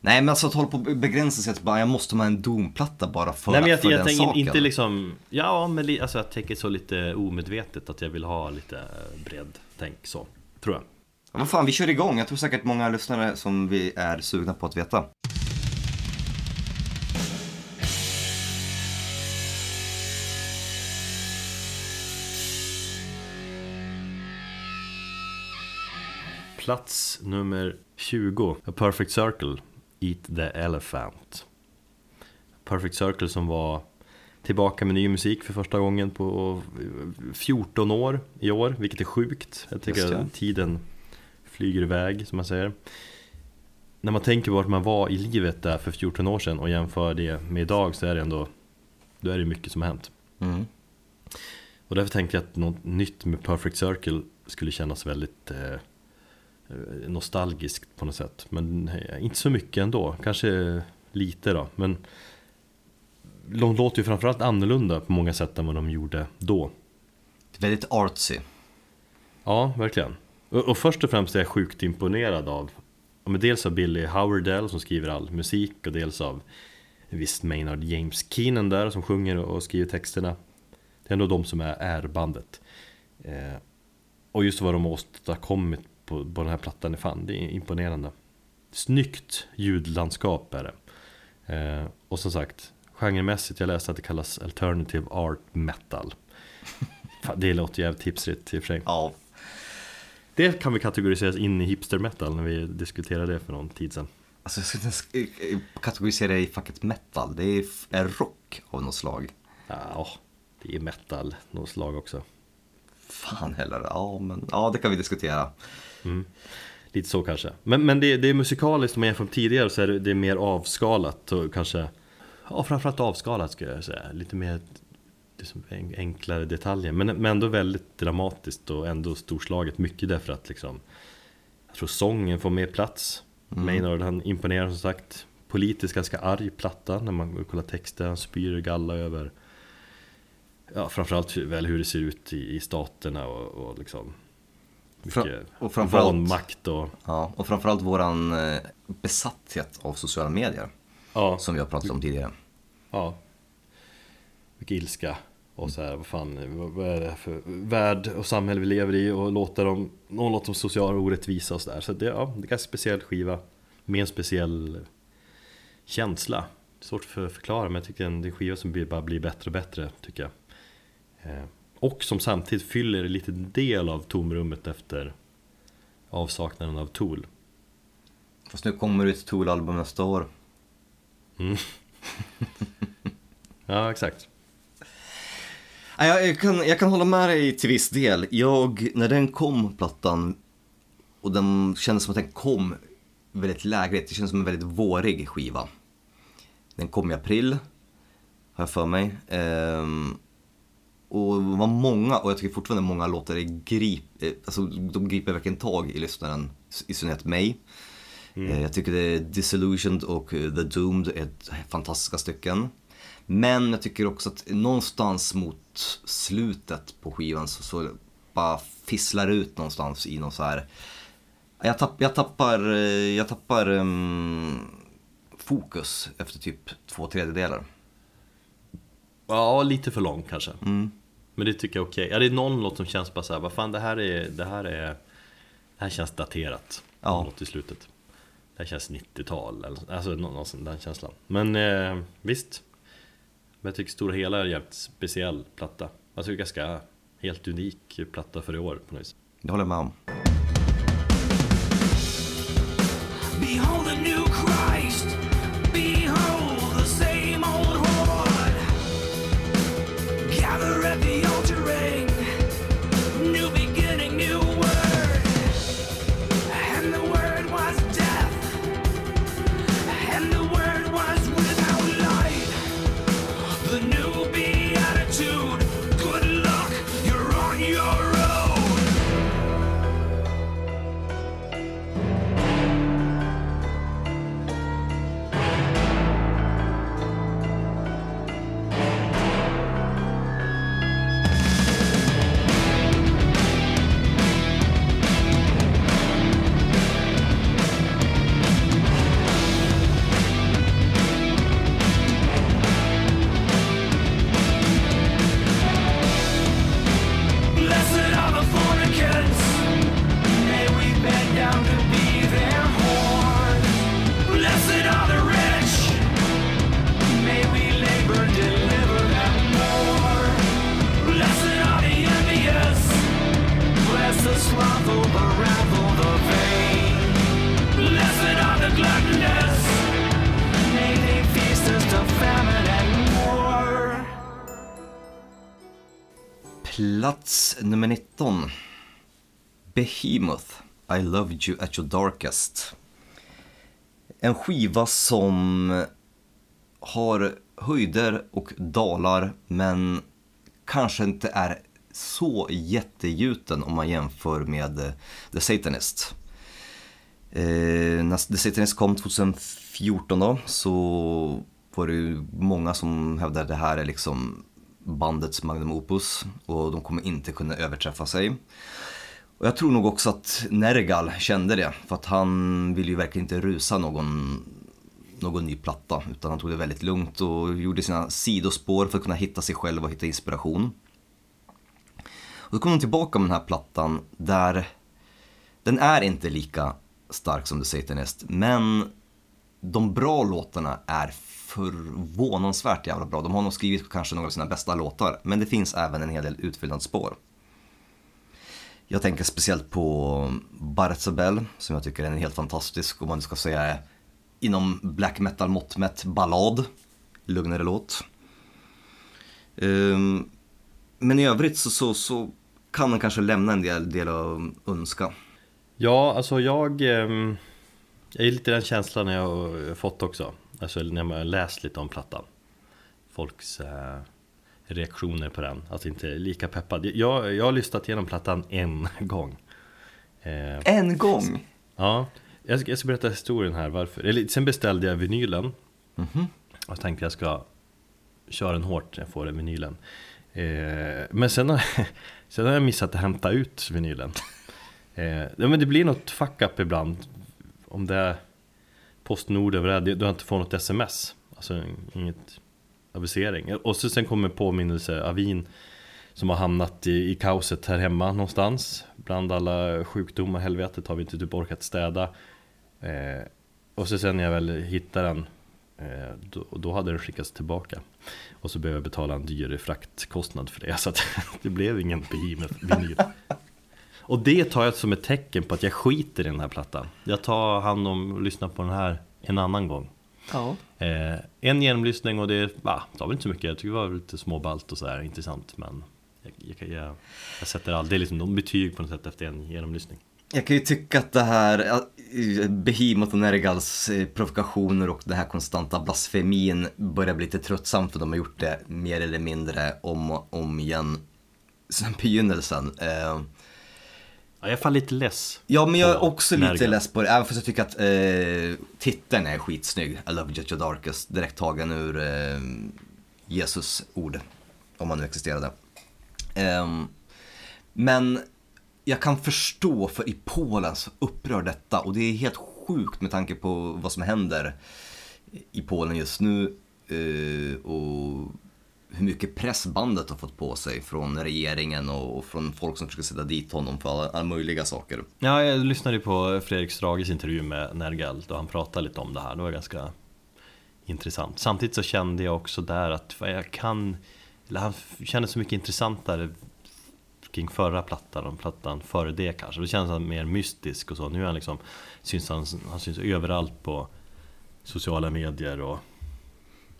Nej, men alltså att hålla på och begränsa sig att bara, jag måste ha en domplatta bara för, nej, men jag, för jag, jag den saken. Inte liksom, ja, men li, alltså jag tänker så lite omedvetet att jag vill ha lite bredd tänk så, tror jag. Ja, vad fan, vi kör igång. Jag tror säkert många lyssnare som vi är sugna på att veta. Plats nummer tjugo, A Perfect Circle, Eat the Elephant. Perfect Circle som var tillbaka med ny musik för första gången på fjorton år i år, vilket är sjukt. Jag tycker att tiden flyger iväg, som man säger. När man tänker på vart man var i livet där för fjorton år sedan och jämför det med idag, så är det ändå, då är det mycket som har hänt. Mm. Och därför tänkte jag att något nytt med Perfect Circle skulle kännas väldigt eh, nostalgiskt på något sätt, men inte så mycket ändå. Kanske lite då. Men de låter ju framförallt annorlunda på många sätt än vad de gjorde då. Det är väldigt artsy. Ja, verkligen. Och, och först och främst är jag sjukt imponerad av men dels av Billy Howardell som skriver all musik och dels av visst Maynard James Keenan där som sjunger och skriver texterna. Det är ändå de som är ärbandet. Eh, och just vad de har åstadkommit på, på den här plattan är fan, det är imponerande. Snyggt ljudlandskap är det. Eh, och som sagt, genremässigt, jag läste att det kallas alternative art metal. Fan, det låter jävligt hipsrigt i och för sig. Ja. Det kan vi kategoriseras in i hipster metal när vi diskuterade det för någon tid sedan. Alltså jag skulle kategorisera det i facket metal. Det är, är rock av något slag. Ja, det är metal något slag också. Fan heller, ja, men, ja det kan vi diskutera. Mm. Lite så kanske. Men, men det, det är musikaliskt om jag jämför med tidigare så är det, det är mer avskalat och kanske, ja framförallt avskalat skulle jag säga. Lite mer liksom enklare detaljer men, men ändå väldigt dramatiskt och ändå storslaget mycket därför att liksom, jag tror sången får mer plats. Mm. Maynard han imponerar som sagt. Politiskt ganska arg platta när man kollar texter, han spyr galla över ja, framförallt väl hur det ser ut i, i staterna och, och liksom mycket Fra- och framförallt, vanmakt och... Ja, och framförallt våran besatthet av sociala medier ja. Som vi har pratat om tidigare. Ja. Mycket ilska och så här, vad fan, vad är det för värld och samhälle vi lever i och låter dem, någon låter dem sociala orättvisa och så där. Så det, ja, det är en speciell skiva med en speciell känsla. Svårt att förklara men jag tycker det är en skiva som blir, bara blir bättre och bättre tycker jag. Eh, och som samtidigt fyller en liten del av tomrummet efter avsaknaden av Tool. Fast nu kommer det ett Tool-album nästa år. Mm. Ja, exakt. Jag kan, jag kan hålla med dig till viss del. Jag, när den kom, plattan, och den kändes som att den kom väldigt lägligt. Det kändes som en väldigt vårig skiva. Den kom i april, har jag för mig. Ehm, och var många, och jag tycker fortfarande många låtar grip, alltså, de griper verkligen tag i lyssnaren, i synnerhet mig. Mm. Ehm, jag tycker det Disillusioned och The Doomed är fantastiska stycken. Men jag tycker också att någonstans mot slutet på skivan så, så bara fisslar ut någonstans i någon så här... Jag, tapp, jag tappar, jag tappar um, fokus efter typ två tredjedelar. Ja, lite för långt kanske. Mm. Men det tycker jag är okej. Okay. Ja, det är någon låt som känns bara så här, vad fan, det här, är, det här, är, det här känns daterat. Ja. Något i slutet. Det här känns nittiotal, alltså någon, den känslan. Men eh, visst... Men jag tycker stora hela är en jävligt speciell platta. Alltså ganska helt unik platta för i år på något vis. Det håller jag med om. Behold the new Christ. Behold the same old horde. Gather at the altar ring. New beginning, new word. And the word was death. And the word was without light. The new beatitude, good luck, you're on your own. Blessed are the fornicants, may we bend down to be their horns. Blessed are the rich, may we labor, deliver them more. Blessed are the envious, bless the slothful, the wrathful, the vain. Blessed are the gluttonous, may they feast us to famine and war. Plats nummer nitton. Behemoth, I Loved You At Your Darkest. En skiva som har höjder och dalar men kanske inte är så jättegjuten om man jämför med The Satanist. Eh, när The Satanist kom tjugo fjorton då, så var det ju många som hävdade att det här är liksom bandets magnum opus och de kommer inte kunna överträffa sig. Och jag tror nog också att Nergal kände det, för att han ville ju verkligen inte rusa någon, någon ny platta, utan han tog det väldigt lugnt och gjorde sina sidospår för att kunna hitta sig själv och hitta inspiration. Och då kom de tillbaka med den här plattan där den är inte lika stark som The Satanist, men de bra låtarna är förvånansvärt jävla bra. De har nog skrivit kanske några av sina bästa låtar, men det finns även en hel del utfyllnadsspår. Jag tänker speciellt på Barzabel, som jag tycker är en helt fantastisk, om man ska säga inom black metal mått mätt, ballad, lugnare låt. Um, men i övrigt så, så, så kan man kanske lämna en del, del av önska. Ja, alltså jag, jag är lite den känslan jag har fått också. Alltså när man har läst lite om plattan. Folks eh, reaktioner på den. Alltså inte lika peppad. Jag, jag har lyssnat igenom plattan en gång. Eh, en gång? Så, ja. Jag ska, jag ska berätta historien här. Varför. Eller, sen beställde jag vinylen. Mm-hmm. Och tänkte jag ska köra den hårt när jag får den vinylen. Eh, men sen har, sen har jag missat att hämta ut vinylen. Eh, men det blir något fuck up ibland. Om det är Postnord över det, du har inte fått något sms. Alltså inget avisering. Och så sen kommer påminnelse avin som har hamnat i, i kaoset här hemma någonstans. Bland alla sjukdomar, helvetet, har vi inte typ orkat städa. Eh, och så sen när jag väl hittar den, eh, då, då hade den skickats tillbaka. Och så behöver jag betala en dyr fraktkostnad för det. Så att, det blev ingen vinyl. Och det tar jag som ett tecken på att jag skiter i den här plattan. Jag tar hand om och lyssnar på den här en annan gång. Ja. Eh, en genomlyssning och det va, tar väl inte så mycket. Jag tycker det var lite småbalt och så här, intressant. Men jag, jag, jag, jag sätter all, det är liksom någon betyg på något sätt efter en genomlyssning. Jag kan ju tycka att det här Behemoth och Nergals provokationer och det här konstanta blasfemin börjar bli lite tröttsamt, för de har gjort det mer eller mindre om och om igen sen begynnelsen. Eh, Ja, jag är lite less. Ja, men jag är också lite Nergal. Less på det. Även för att jag tycker att eh, titeln är skitsnygg. I love you at your darkest. Direkt tagen ur eh, Jesus ord. Om han nu existerade. Eh, men jag kan förstå, för i Polen så upprör detta. Och det är helt sjukt med tanke på vad som händer i Polen just nu. Eh, och hur mycket pressbandet har fått på sig från regeringen och från folk som försöker sätta dit honom för alla, alla möjliga saker. Ja, jag lyssnade ju på Fredrik Strages intervju med Nergal och han pratade lite om det här. Det var ganska intressant. Samtidigt så kände jag också där att jag kan, eller han kände så mycket intressantare kring förra plattan och plattan före det kanske. Det kändes han mer mystisk och så. Nu är han liksom, syns han, han syns överallt på sociala medier och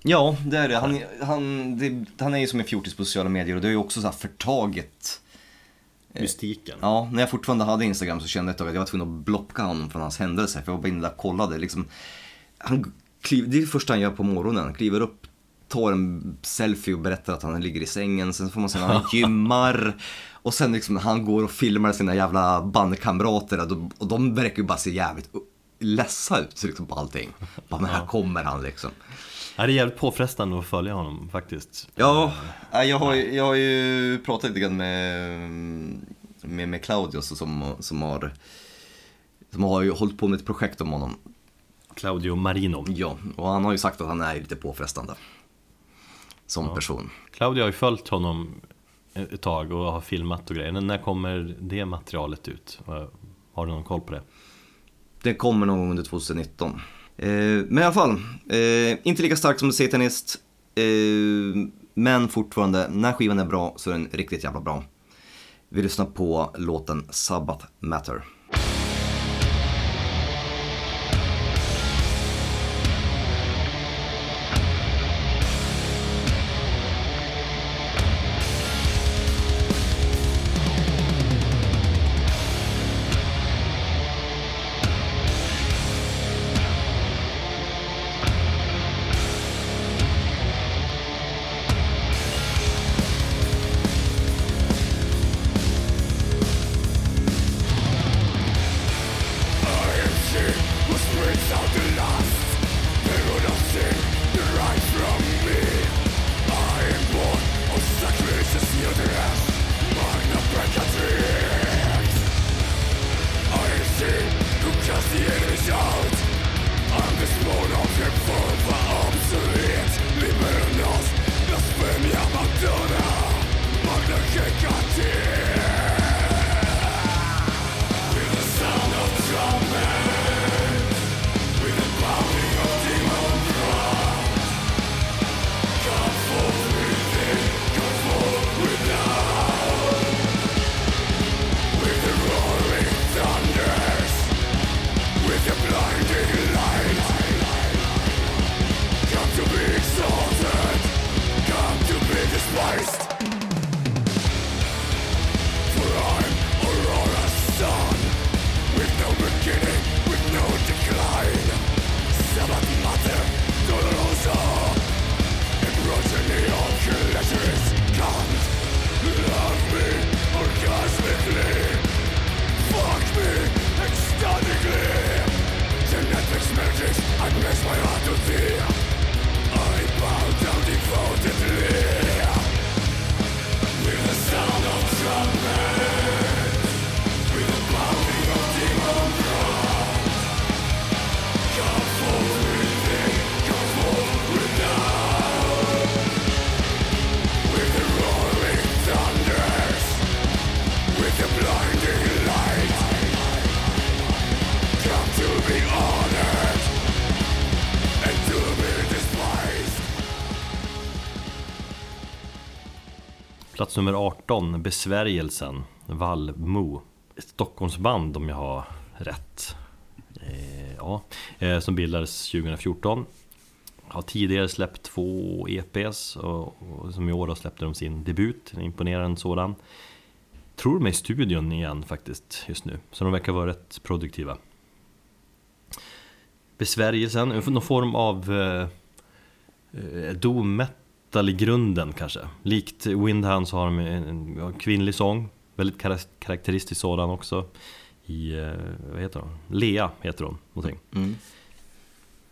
ja, det är det. Han, han, det, han är ju som en fjortis på sociala medier och det är ju också så här förtaget mystiken. Ja, när jag fortfarande hade Instagram så kände jag att jag var tvungen att blocka honom från hans händelser, för jag var inne där och kollade liksom. Han, det är det första han gör på morgonen. Han kliver upp, tar en selfie och berättar att han ligger i sängen. Sen får man se att han gymmar. Och sen liksom han går och filmar sina jävla bandkamrater. Och de verkar ju bara se jävligt ledsa ut liksom, på allting. Bara, men här kommer han liksom. Ja, det är jävligt påfrestande att följa honom faktiskt. Ja, jag har, jag har ju pratat lite grann med, med, med Claudio som, som, har, som har ju hållit på med ett projekt om honom. Claudio Marino. Ja, och han har ju sagt att han är lite påfrestande som ja. person. Claudio har ju följt honom ett tag och har filmat och grejer. När kommer det materialet ut? Har du någon koll på det? Det kommer någon gång under tjugonitton. Eh, men i alla fall, eh, inte lika stark som The Satanist, eh, men fortfarande, när skivan är bra så är den riktigt jävla bra. Vi lyssnar på låten Sabbath Matter. plats nummer arton, Besvärjelsen, Valmo. Ett Stockholmsband om jag har rätt. Eh, ja. eh, som bildades tjugo fjorton. Har tidigare släppt två E Ps och, och som i år har släppte de sin debut, en imponerande sådan. Tror de är i studion igen faktiskt just nu, så de verkar vara rätt produktiva. Besvärjelsen, någon form av eh, doom metal i grunden kanske. Likt Windhound så har de en, en, en kvinnlig sång, väldigt kar- karaktäristisk sådan också. I, eh, vad heter hon? Lea heter hon, någonting. Mm.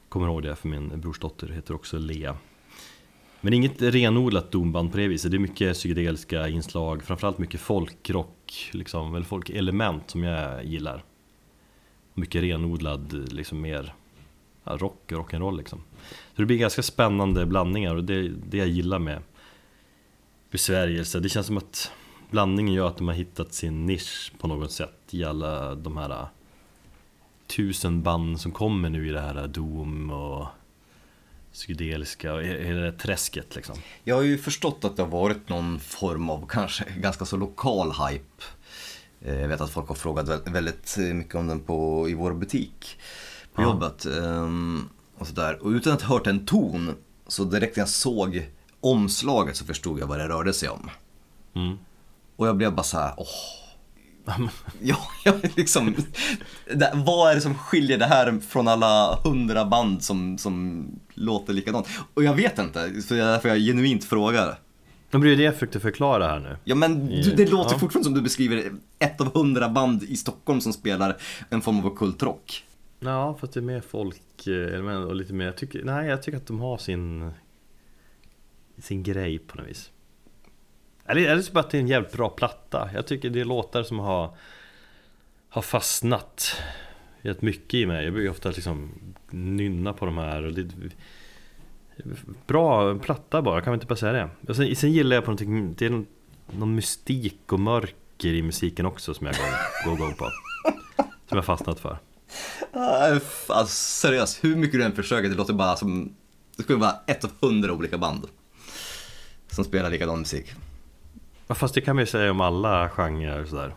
Kommer ihåg det, för min brorsdotter heter också Lea. Men inget renodlat doomband på det viset. Det är mycket psykedeliska inslag, framförallt mycket folkrock liksom, eller folkelement som jag gillar. Mycket renodlad liksom, mer ja, rock och rock'n'roll liksom. Så det blir ganska spännande blandningar, och det, det jag gillar med Besvärjelse. Det känns som att blandningen gör att de har hittat sin nisch på något sätt i alla de här tusen band som kommer nu i det här doom och psykedeliska och hela det träsket liksom. Jag har ju förstått att det har varit någon form av kanske ganska så lokal hype. Jag vet att folk har frågat väldigt mycket om den på, i vår butik på ja. jobbet och sådär. Och utan att ha hört en ton, så direkt när jag såg omslaget så förstod jag vad det rörde sig om. Mm. Och jag blev bara så här, åh. Ja, jag liksom, det, vad är det som skiljer det här från alla hundra band som, som låter likadant? Och jag vet inte, så därför jag genuint frågar. Men det är ju det jag försökte förklara här nu. Ja, men du, det låter ja. fortfarande som du beskriver ett av hundra band i Stockholm som spelar en form av kultrock. Ja, för att det är mer folk och lite mer, jag tycker, nej, jag tycker att de har sin sin grej på något vis. Eller är det så bara att det är en jävligt bra platta? Jag tycker det är låtar som har, har fastnat rätt mycket i mig. Jag brukar ofta liksom nynna på de här. Och det, bra platta bara, kan vi inte bara säga det? Och sen, sen gillar jag på någonting, det är någon, någon mystik och mörker i musiken också som jag går igång på. Som jag fastnat för. Alltså, seriöst, hur mycket du än försöker, det låter bara som, det skulle vara ett av hundra olika band som spelar likadan musik. Fast det kan man ju säga om alla genrer och sådär.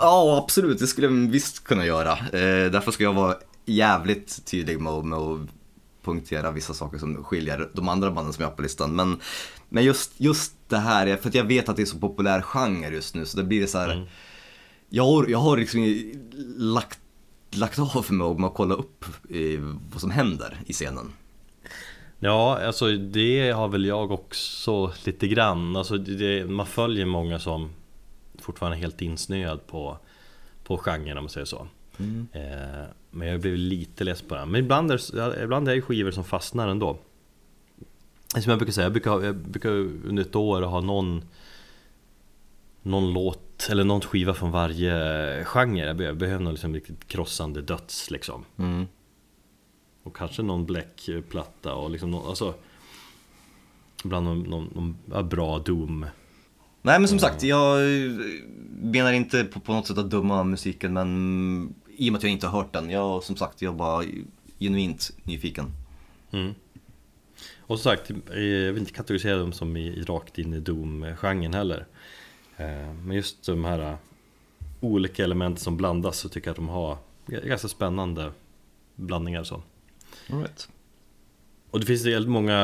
Ja, absolut. Det skulle jag visst kunna göra. Eh, därför ska jag vara jävligt tydlig med, med att punktera vissa saker som skiljer de andra banden som jag har på listan. Men, men just, just det här, för att jag vet att det är så populär genre just nu, så det blir det så här. Mm. Jag har, jag har liksom lagt, lagt av för mig med att kolla upp eh, vad som händer i scenen. Ja, alltså det har väl jag också lite grann. Alltså det, man följer många som fortfarande är helt insnöad på, på genren, om man säger så. Mm. Eh, men jag blev lite less på det. Men ibland är, ibland är det skivor som fastnar ändå. Som jag brukar säga, jag brukar, jag brukar under ett år ha någon, någon låt eller någon skiva från varje genre. Jag behöver, behöver någon liksom riktigt krossande döds liksom. Mm. Och kanske någon bläckplatta och liksom någon, alltså bland någon, någon, någon bra doom. Nej, men som sagt, jag menar inte på, på något sätt att döma musiken, men i och med att jag inte har hört den, jag som sagt, jag bara genuint nyfiken. Mm. Och som sagt, jag vill inte kategorisera dem som i, rakt in i doom-genren heller. Men just de här olika element som blandas, så tycker jag att de har ganska spännande blandningar så. All right. Och det finns väldigt många,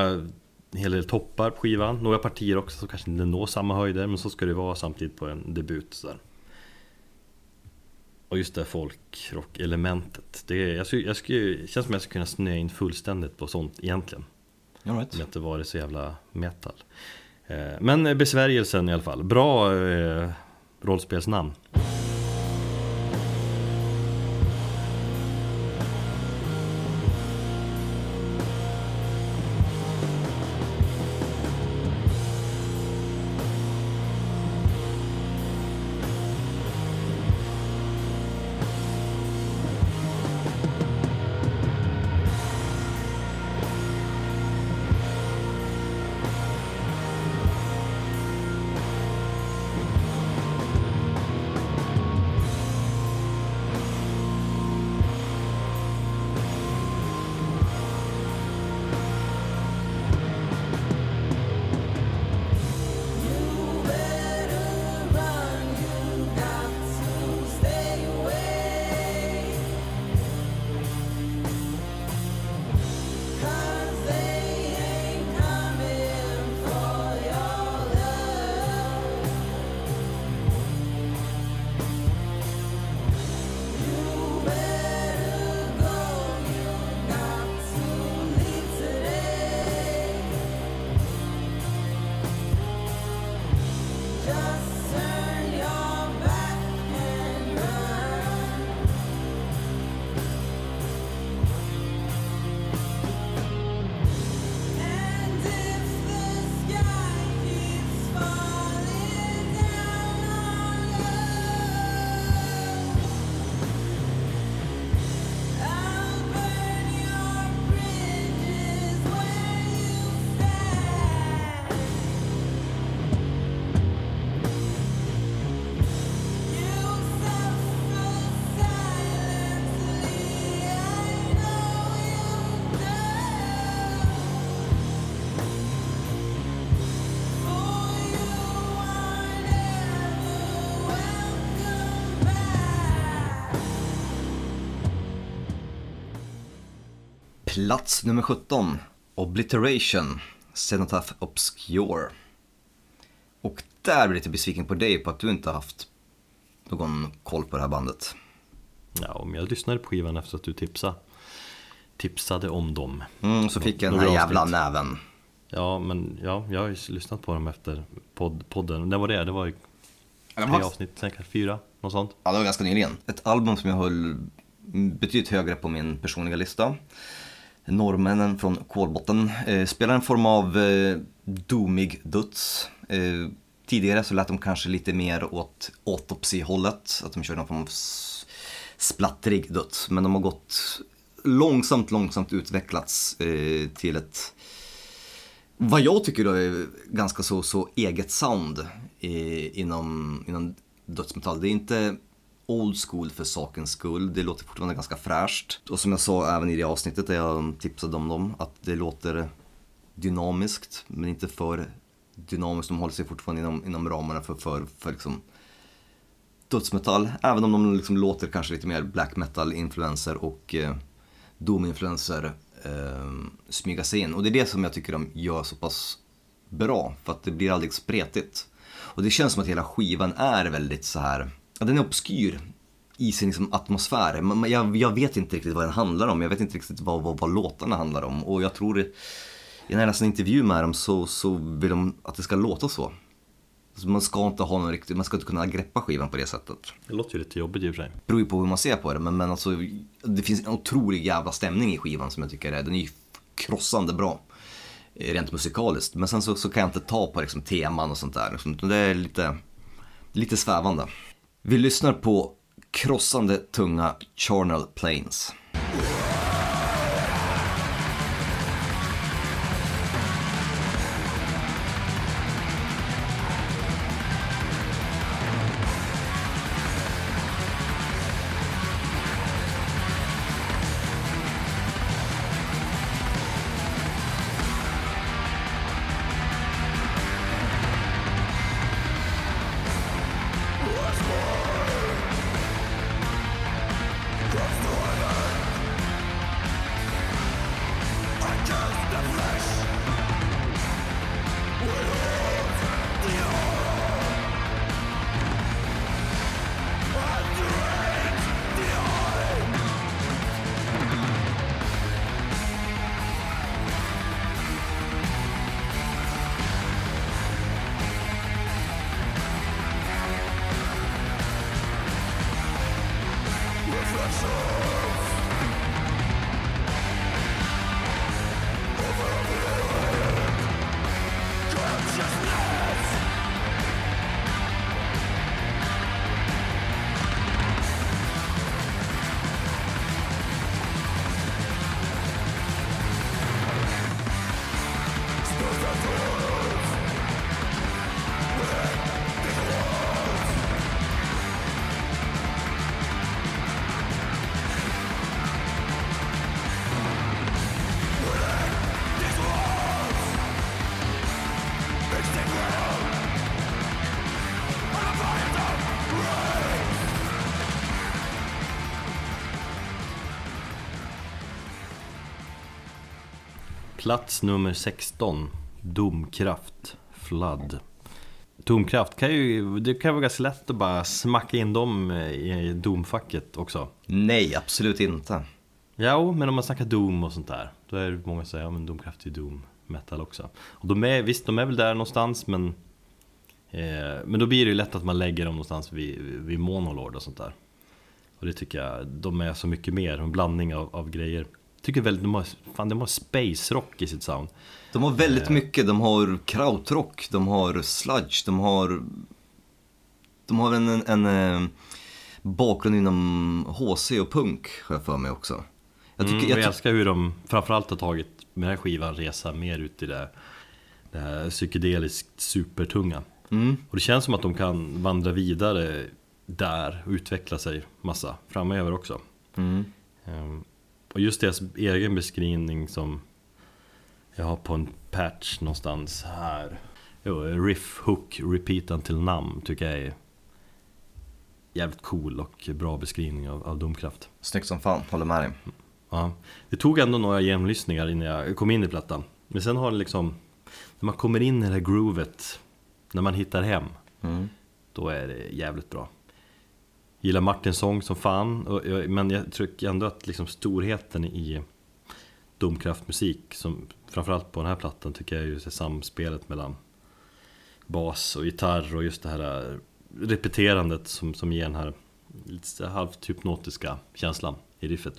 en hel del toppar på skivan. Några partier också som kanske inte når samma höjder, men så ska det vara samtidigt på en debut så där. Och just det här folkrock-elementet, det är, jag skulle, jag skulle, känns som att jag skulle kunna snöa in fullständigt på sånt egentligen. All right. Om jag inte var det så jävla metal. Men Besvärjelsen i alla fall. Bra eh, rollspelsnamn. Plats nummer sjutton, Obliteration, Cenotaph Obscure. Och där blir jag lite besviken på dig på att du inte har haft någon koll på det här bandet. Ja, om jag lyssnade på skivan efter att du tipsade, tipsade om dem. Mm, så fick jag den här jävla avsnitt. Näven. Ja, men ja, jag har ju lyssnat på dem efter pod- podden. Det var det, det var ju tre har... avsnitt, sen kanske fyra, något sånt. Ja, det var ganska nyligen. Ett album som jag höll betydligt högre på min personliga lista. Norrmännen från Kolbotten eh, spelar en form av eh, domig duts. Eh, tidigare så lät de kanske lite mer åt autopsihållet, att de kör någon form av s- splattrig duts. Men de har gått långsamt, långsamt utvecklats eh, till ett, vad jag tycker då är ganska så, så eget sound eh, inom, inom dödsmetall. Det är inte old school för sakens skull. Det låter fortfarande ganska fräscht. Och som jag sa även i det avsnittet där jag tipsade om dem, att det låter dynamiskt, men inte för dynamiskt. De håller sig fortfarande inom, inom ramarna för, för, för liksom dödsmetall. Även om de liksom låter kanske lite mer black metal-influenser och eh, doom-influenser eh, smyga sig in. Och det är det som jag tycker de gör så pass bra, för att det blir aldrig spretigt. Och det känns som att hela skivan är väldigt så här... Ja, den är obskyr i sin liksom atmosfär. Men jag, jag vet inte riktigt vad den handlar om. Jag vet inte riktigt vad, vad, vad låtarna handlar om. Och jag tror i en nästan intervju med dem så, så vill de att det ska låta så. Så man ska inte ha någon riktigt, man ska inte kunna greppa skivan på det sättet. Det låter ju lite jobbigt i och för sig. Det beror ju på hur man ser på det. Men, men alltså, det finns en otrolig jävla stämning i skivan som jag tycker är. Den är ju krossande bra. Rent musikaliskt. Men sen så, så kan jag inte ta på liksom teman och sånt där. Det är lite, lite svävande. Vi lyssnar på krossande tunga Charnel Plains. Plats nummer sexton, Domkraft, Flood. Domkraft kan ju, det kan vara ganska lätt att bara smacka in dem i domfacket också. Nej, absolut inte. Ja, men om man snackar doom och sånt där, då är det många som säger, ja men Domkraft är doom metal också. Och de är, visst, de är väl där någonstans, men, eh, men då blir det ju lätt att man lägger dem någonstans vid, vid Monolord och sånt där. Och det tycker jag, de är så mycket mer, en blandning av, av grejer. Tycker väl de har, fan, de har space rock i sitt sound. De har väldigt eh. mycket, de har krautrock, de har sludge, de har de har en, en, en bakgrund inom H C och punk har jag för mig också. Jag tycker mm, jag, jag älskar hur de framförallt har tagit med den här skivan resa mer ut i det, det här psykedeliskt supertunga. Mm. Och det känns som att de kan vandra vidare där och utveckla sig massa framöver också. Mm. Um, Och just deras egen beskrivning som jag har på en patch någonstans här. Jo, riff, hook, repeat until numb tycker jag är jävligt cool och bra beskrivning av, av Domkraft. Snyggt som fan, håller med dig. Ja. Det tog ändå några jämlyssningar innan jag kom in i plattan. Men sen har det liksom, när man kommer in i det här groovet, när man hittar hem, mm. då är det jävligt bra. Jag gillar Martins sång som fan, och, och, men jag tycker ändå att liksom storheten i domkraftmusik, som framförallt på den här plattan tycker jag är just samspelet mellan bas och gitarr och just det här repeterandet som, som ger den här lite halvtypnotiska känslan i riffet.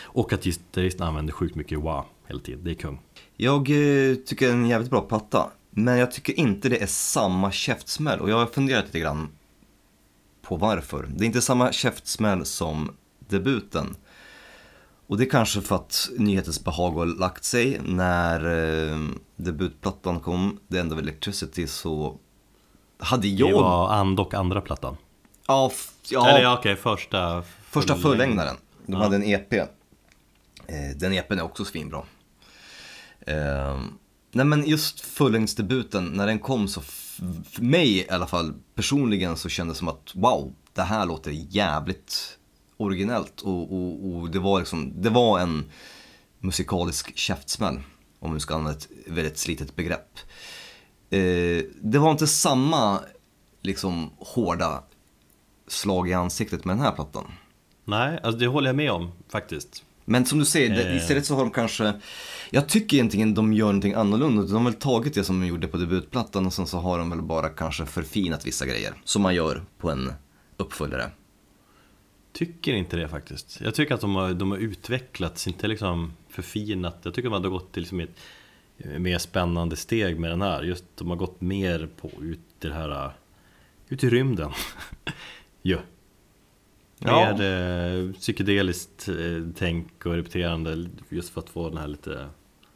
Och att gitarristen använder sjukt mycket wah hela tiden, det är kung. Jag eh, tycker det är en jävligt bra platta, men jag tycker inte det är samma käftsmäll, och jag har funderat lite grann på varför. Det är inte samma käftsmäll som debuten. Och det är kanske för att nyhetens behag har lagt sig. När eh, debutplattan kom, The End of Electricity, så hade jag... Det var and och andra plattan. Ja, f- ja. Eller ja, okej, första... Första förlängaren. De ja. hade en E P. Eh, den E P:n är också svinbra. Eh, nej, men just förlängningsdebuten, när den kom så... F- för mig i alla fall, personligen, så kändes det som att wow, det här låter jävligt... originellt, och, och, och det var liksom, det var en musikalisk käftsmäll, om man ska använda ett väldigt slitet begrepp. Eh, det var inte samma liksom hårda slag i ansiktet med den här plattan. Nej, alltså det håller jag med om faktiskt. Men som du säger, det, istället så har de kanske, jag tycker egentligen de gör någonting annorlunda. De har väl tagit det som de gjorde på debutplattan, och sen så har de väl bara kanske förfinat vissa grejer som man gör på en uppföljare. Tycker inte det faktiskt. Jag tycker att de har, de har utvecklats, inte liksom förfinat. Jag tycker att de har gått till liksom ett mer spännande steg med den här. Just de har gått mer på ut det här, ut i rymden. Jo. Ja. Mer eh, psykedeliskt eh, tänk och repeterande, just för att få den här lite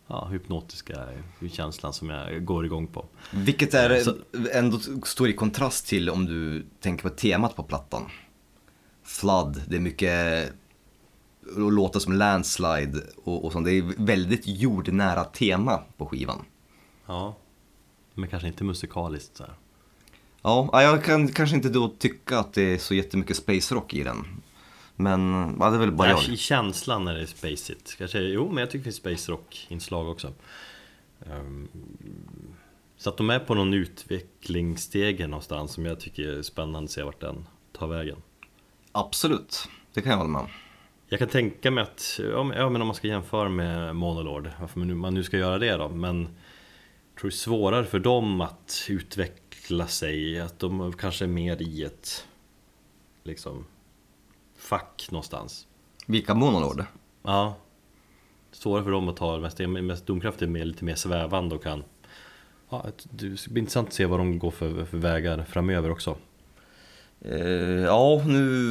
ja, hypnotiska känslan som jag går igång på. Vilket är Så, ändå står i kontrast till om du tänker på temat på plattan. Flood, det är mycket låtar som landslide och, och sånt. Det är väldigt jordnära tema på skivan. Ja, men kanske inte musikaliskt så här. Ja, jag kan kanske inte då tycka att det är så jättemycket space rock i den. Men ja, det är väl bara jag. I känslan är det spaceigt. Kanske, jo, men jag tycker det finns space rock inslag också. Um, så att de är på någon utvecklingssteg någonstans som jag tycker är spännande att se vart den tar vägen. Absolut, det kan jag hålla med om. Jag kan tänka mig att, ja, men om man ska jämföra med Monolord, varför man nu ska göra det då, men jag tror det är svårare för dem att utveckla sig, att de kanske är mer i ett liksom fack någonstans. Vilka Monolord? Ja, svårare för dem att ta mest, mest domkraft är mer, lite mer svävande och kan, ja, det blir intressant att se vad de går för, för vägar framöver också. Uh, ja, nu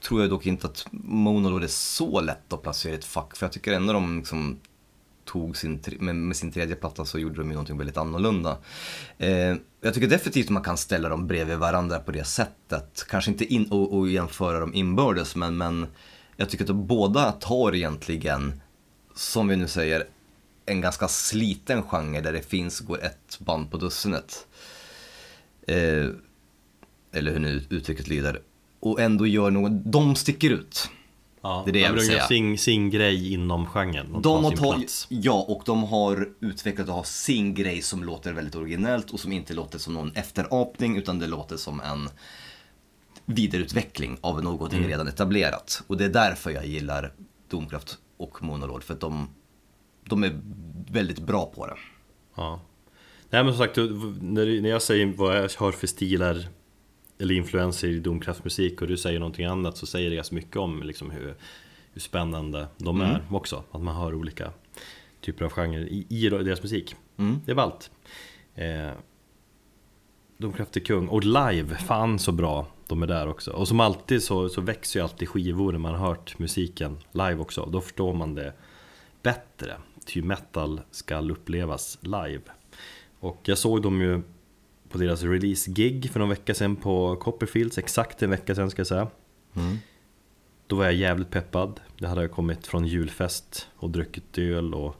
tror jag dock inte att Monolord är så lätt att placera ett fack, för jag tycker ändå de liksom tog sin, med, med sin tredje platta så gjorde de ju någonting väldigt annorlunda. Uh, jag tycker definitivt man kan ställa dem bredvid varandra på det sättet, kanske inte in och, och jämföra dem inbördes, men, men jag tycker att båda tar egentligen, som vi nu säger, en ganska sliten genre där det finns, går ett band på dussinet. Uh, eller hur nu uttrycket lyder, och ändå gör någon, de sticker ut. Ja, det är det jag vill säga. De gör sin, sin grej inom genren och de tar sin plats. Ja, och de har utvecklat att ha sin grej som låter väldigt originellt och som inte låter som någon efterapning, utan det låter som en vidareutveckling av någonting mm. redan etablerat. Och det är därför jag gillar Domkraft och Monolord, för att de, de är väldigt bra på det. Ja. Nej, men som sagt, när jag säger vad jag hör för stilar eller influenser i domkraftmusik och du säger någonting annat, så säger det ganska mycket om liksom hur, hur spännande de mm. är också. Att man hör olika typer av genrer i, i deras musik. Mm. Det var allt. Eh, Domkraft är kung. Och live, fan så bra de är där också. Och som alltid så, så växer ju alltid skivor när man har hört musiken live också. Då förstår man det bättre. Ty metal ska upplevas live. Och jag såg dem ju på deras release-gig för någon vecka sedan på Copperfields, exakt en vecka sedan ska jag säga. Mm. Då var jag jävligt peppad. Det hade jag kommit från julfest och druckit öl och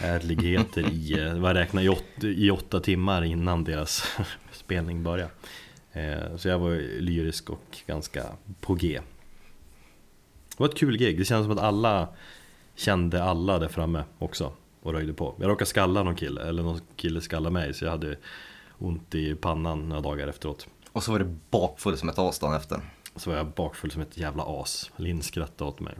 ärligheter i, vad räknar, i, åt, i åtta timmar innan deras spelning började. Så jag var lyrisk och ganska på G. var ett kul gig. Det känns som att alla kände alla där framme också och röjde på. Jag råkade skalla någon kille, eller någon kille skalla mig, så jag hade ont i pannan några dagar efteråt. Och så var det bakfull som ett as dagen efter. Och så var jag bakfull som ett jävla as. Linn skrattade åt mig.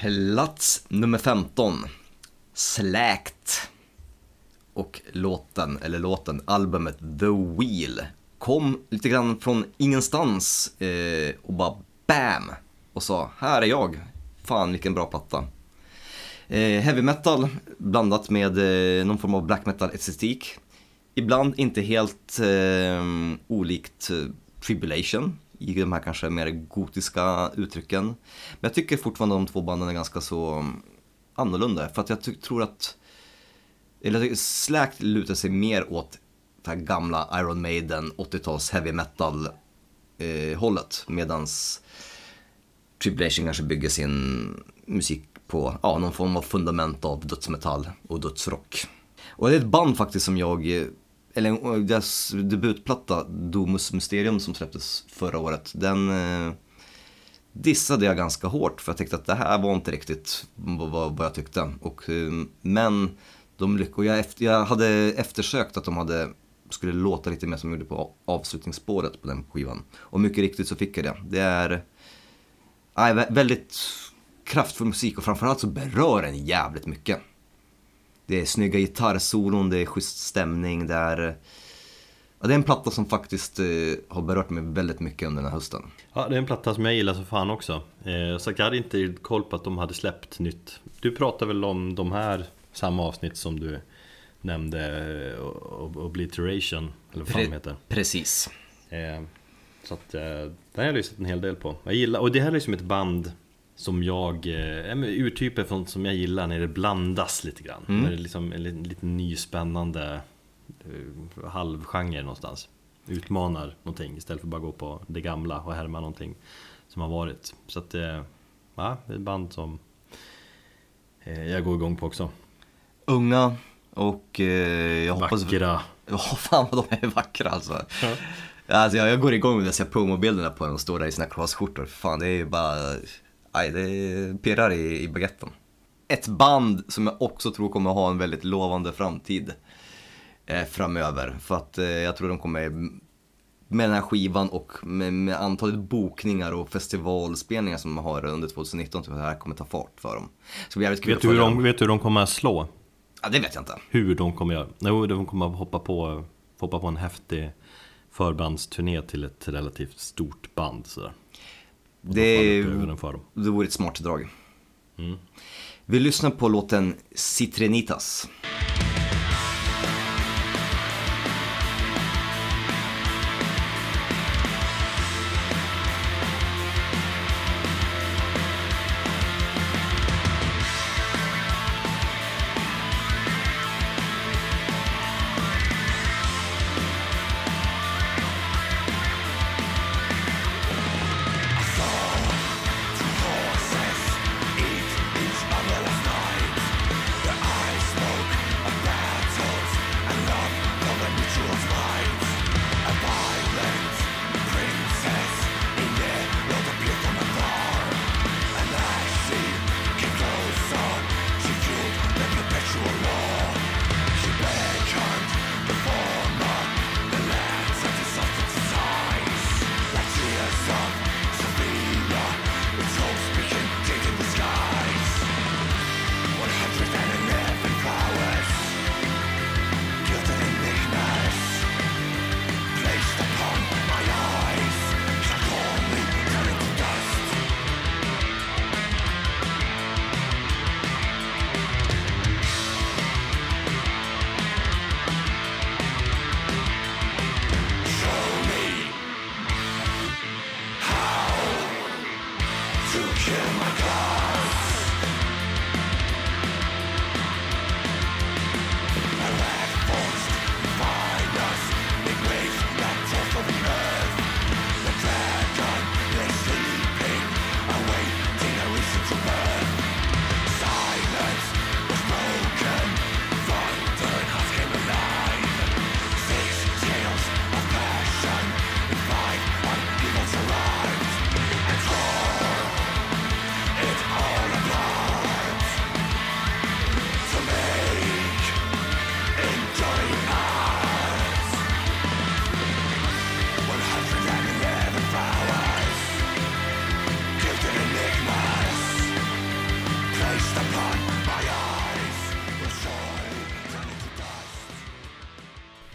Plats nummer femton, Släkt, och låten, eller låten, albumet The Wheel kom lite grann från ingenstans eh, och bara bam och sa, här är jag, fan vilken bra platta. Eh, heavy metal blandat med eh, någon form av black metal estetik, ibland inte helt eh, olikt eh, Tribulation i de här kanske mer gotiska uttrycken. Men jag tycker fortfarande de två banden är ganska så annorlunda. För att jag ty- tror att... Eller Släkt lutar sig mer åt det här gamla Iron Maiden åttio-tals heavy metal-hållet. Eh, medans Tribulation kanske bygger sin musik på ja, någon form av fundament av dödsmetall och dödsrock. Och det är ett band faktiskt som jag... Eller deras debutplatta Domus Mysterium som släpptes förra året, den eh, dissade jag ganska hårt, för jag tyckte att det här var inte riktigt vad, vad jag tyckte. Och, eh, men de lyckades, jag, efter, jag hade eftersökt att de hade, skulle låta lite mer som de gjorde på avslutningsspåret på den skivan. Och mycket riktigt så fick jag det. Det är aj, väldigt kraftfull musik, och framförallt så berör den jävligt mycket. Det är snygga gitarrsolon, det är schysst stämning, det är, ja, det är en platta som faktiskt eh, har berört mig väldigt mycket under den här hösten. Ja, det är en platta som jag gillar så fan också. Eh, så jag hade inte koll på att de hade släppt nytt. Du pratar väl om de här samma avsnitt som du nämnde, Obliteration, eller vad fan Pre- heter. Precis. Eh, så att, eh, den har jag lyssnat en hel del på. Jag gillar, och det här är liksom ett band... som jag, urtyper från som jag gillar när det blandas lite grann. Mm. När det är liksom en lite nyspännande uh, halvgenre någonstans. Utmanar någonting istället för att bara gå på det gamla och härma någonting som har varit. Så att uh, ja, det är ett band som uh, jag går igång på också. Unga och uh, jag hoppas... Vackra. Ja, fan vad de är vackra alltså. Ja. Alltså jag, jag går igång när jag ser promobilderna på dem och står där i sina crossskjortor. Fan, det är ju bara... Aj, det pirrar i, i baguetten. Ett band som jag också tror kommer ha en väldigt lovande framtid eh, framöver. För att eh, jag tror de kommer, med den här skivan och med, med antalet bokningar och festivalspelningar som de har under tjugonitton, tror jag det här kommer ta fart för dem. Så det blir jävligt kul. Vet du hur de, vet du hur de kommer slå? Ja, det vet jag inte. Hur de kommer göra? Jo, de kommer hoppa på, hoppa på en häftig förbandsturné till ett relativt stort band sådär. Det är, det vore ett smart drag. Mm. Vi lyssnar på låten Citrinitas.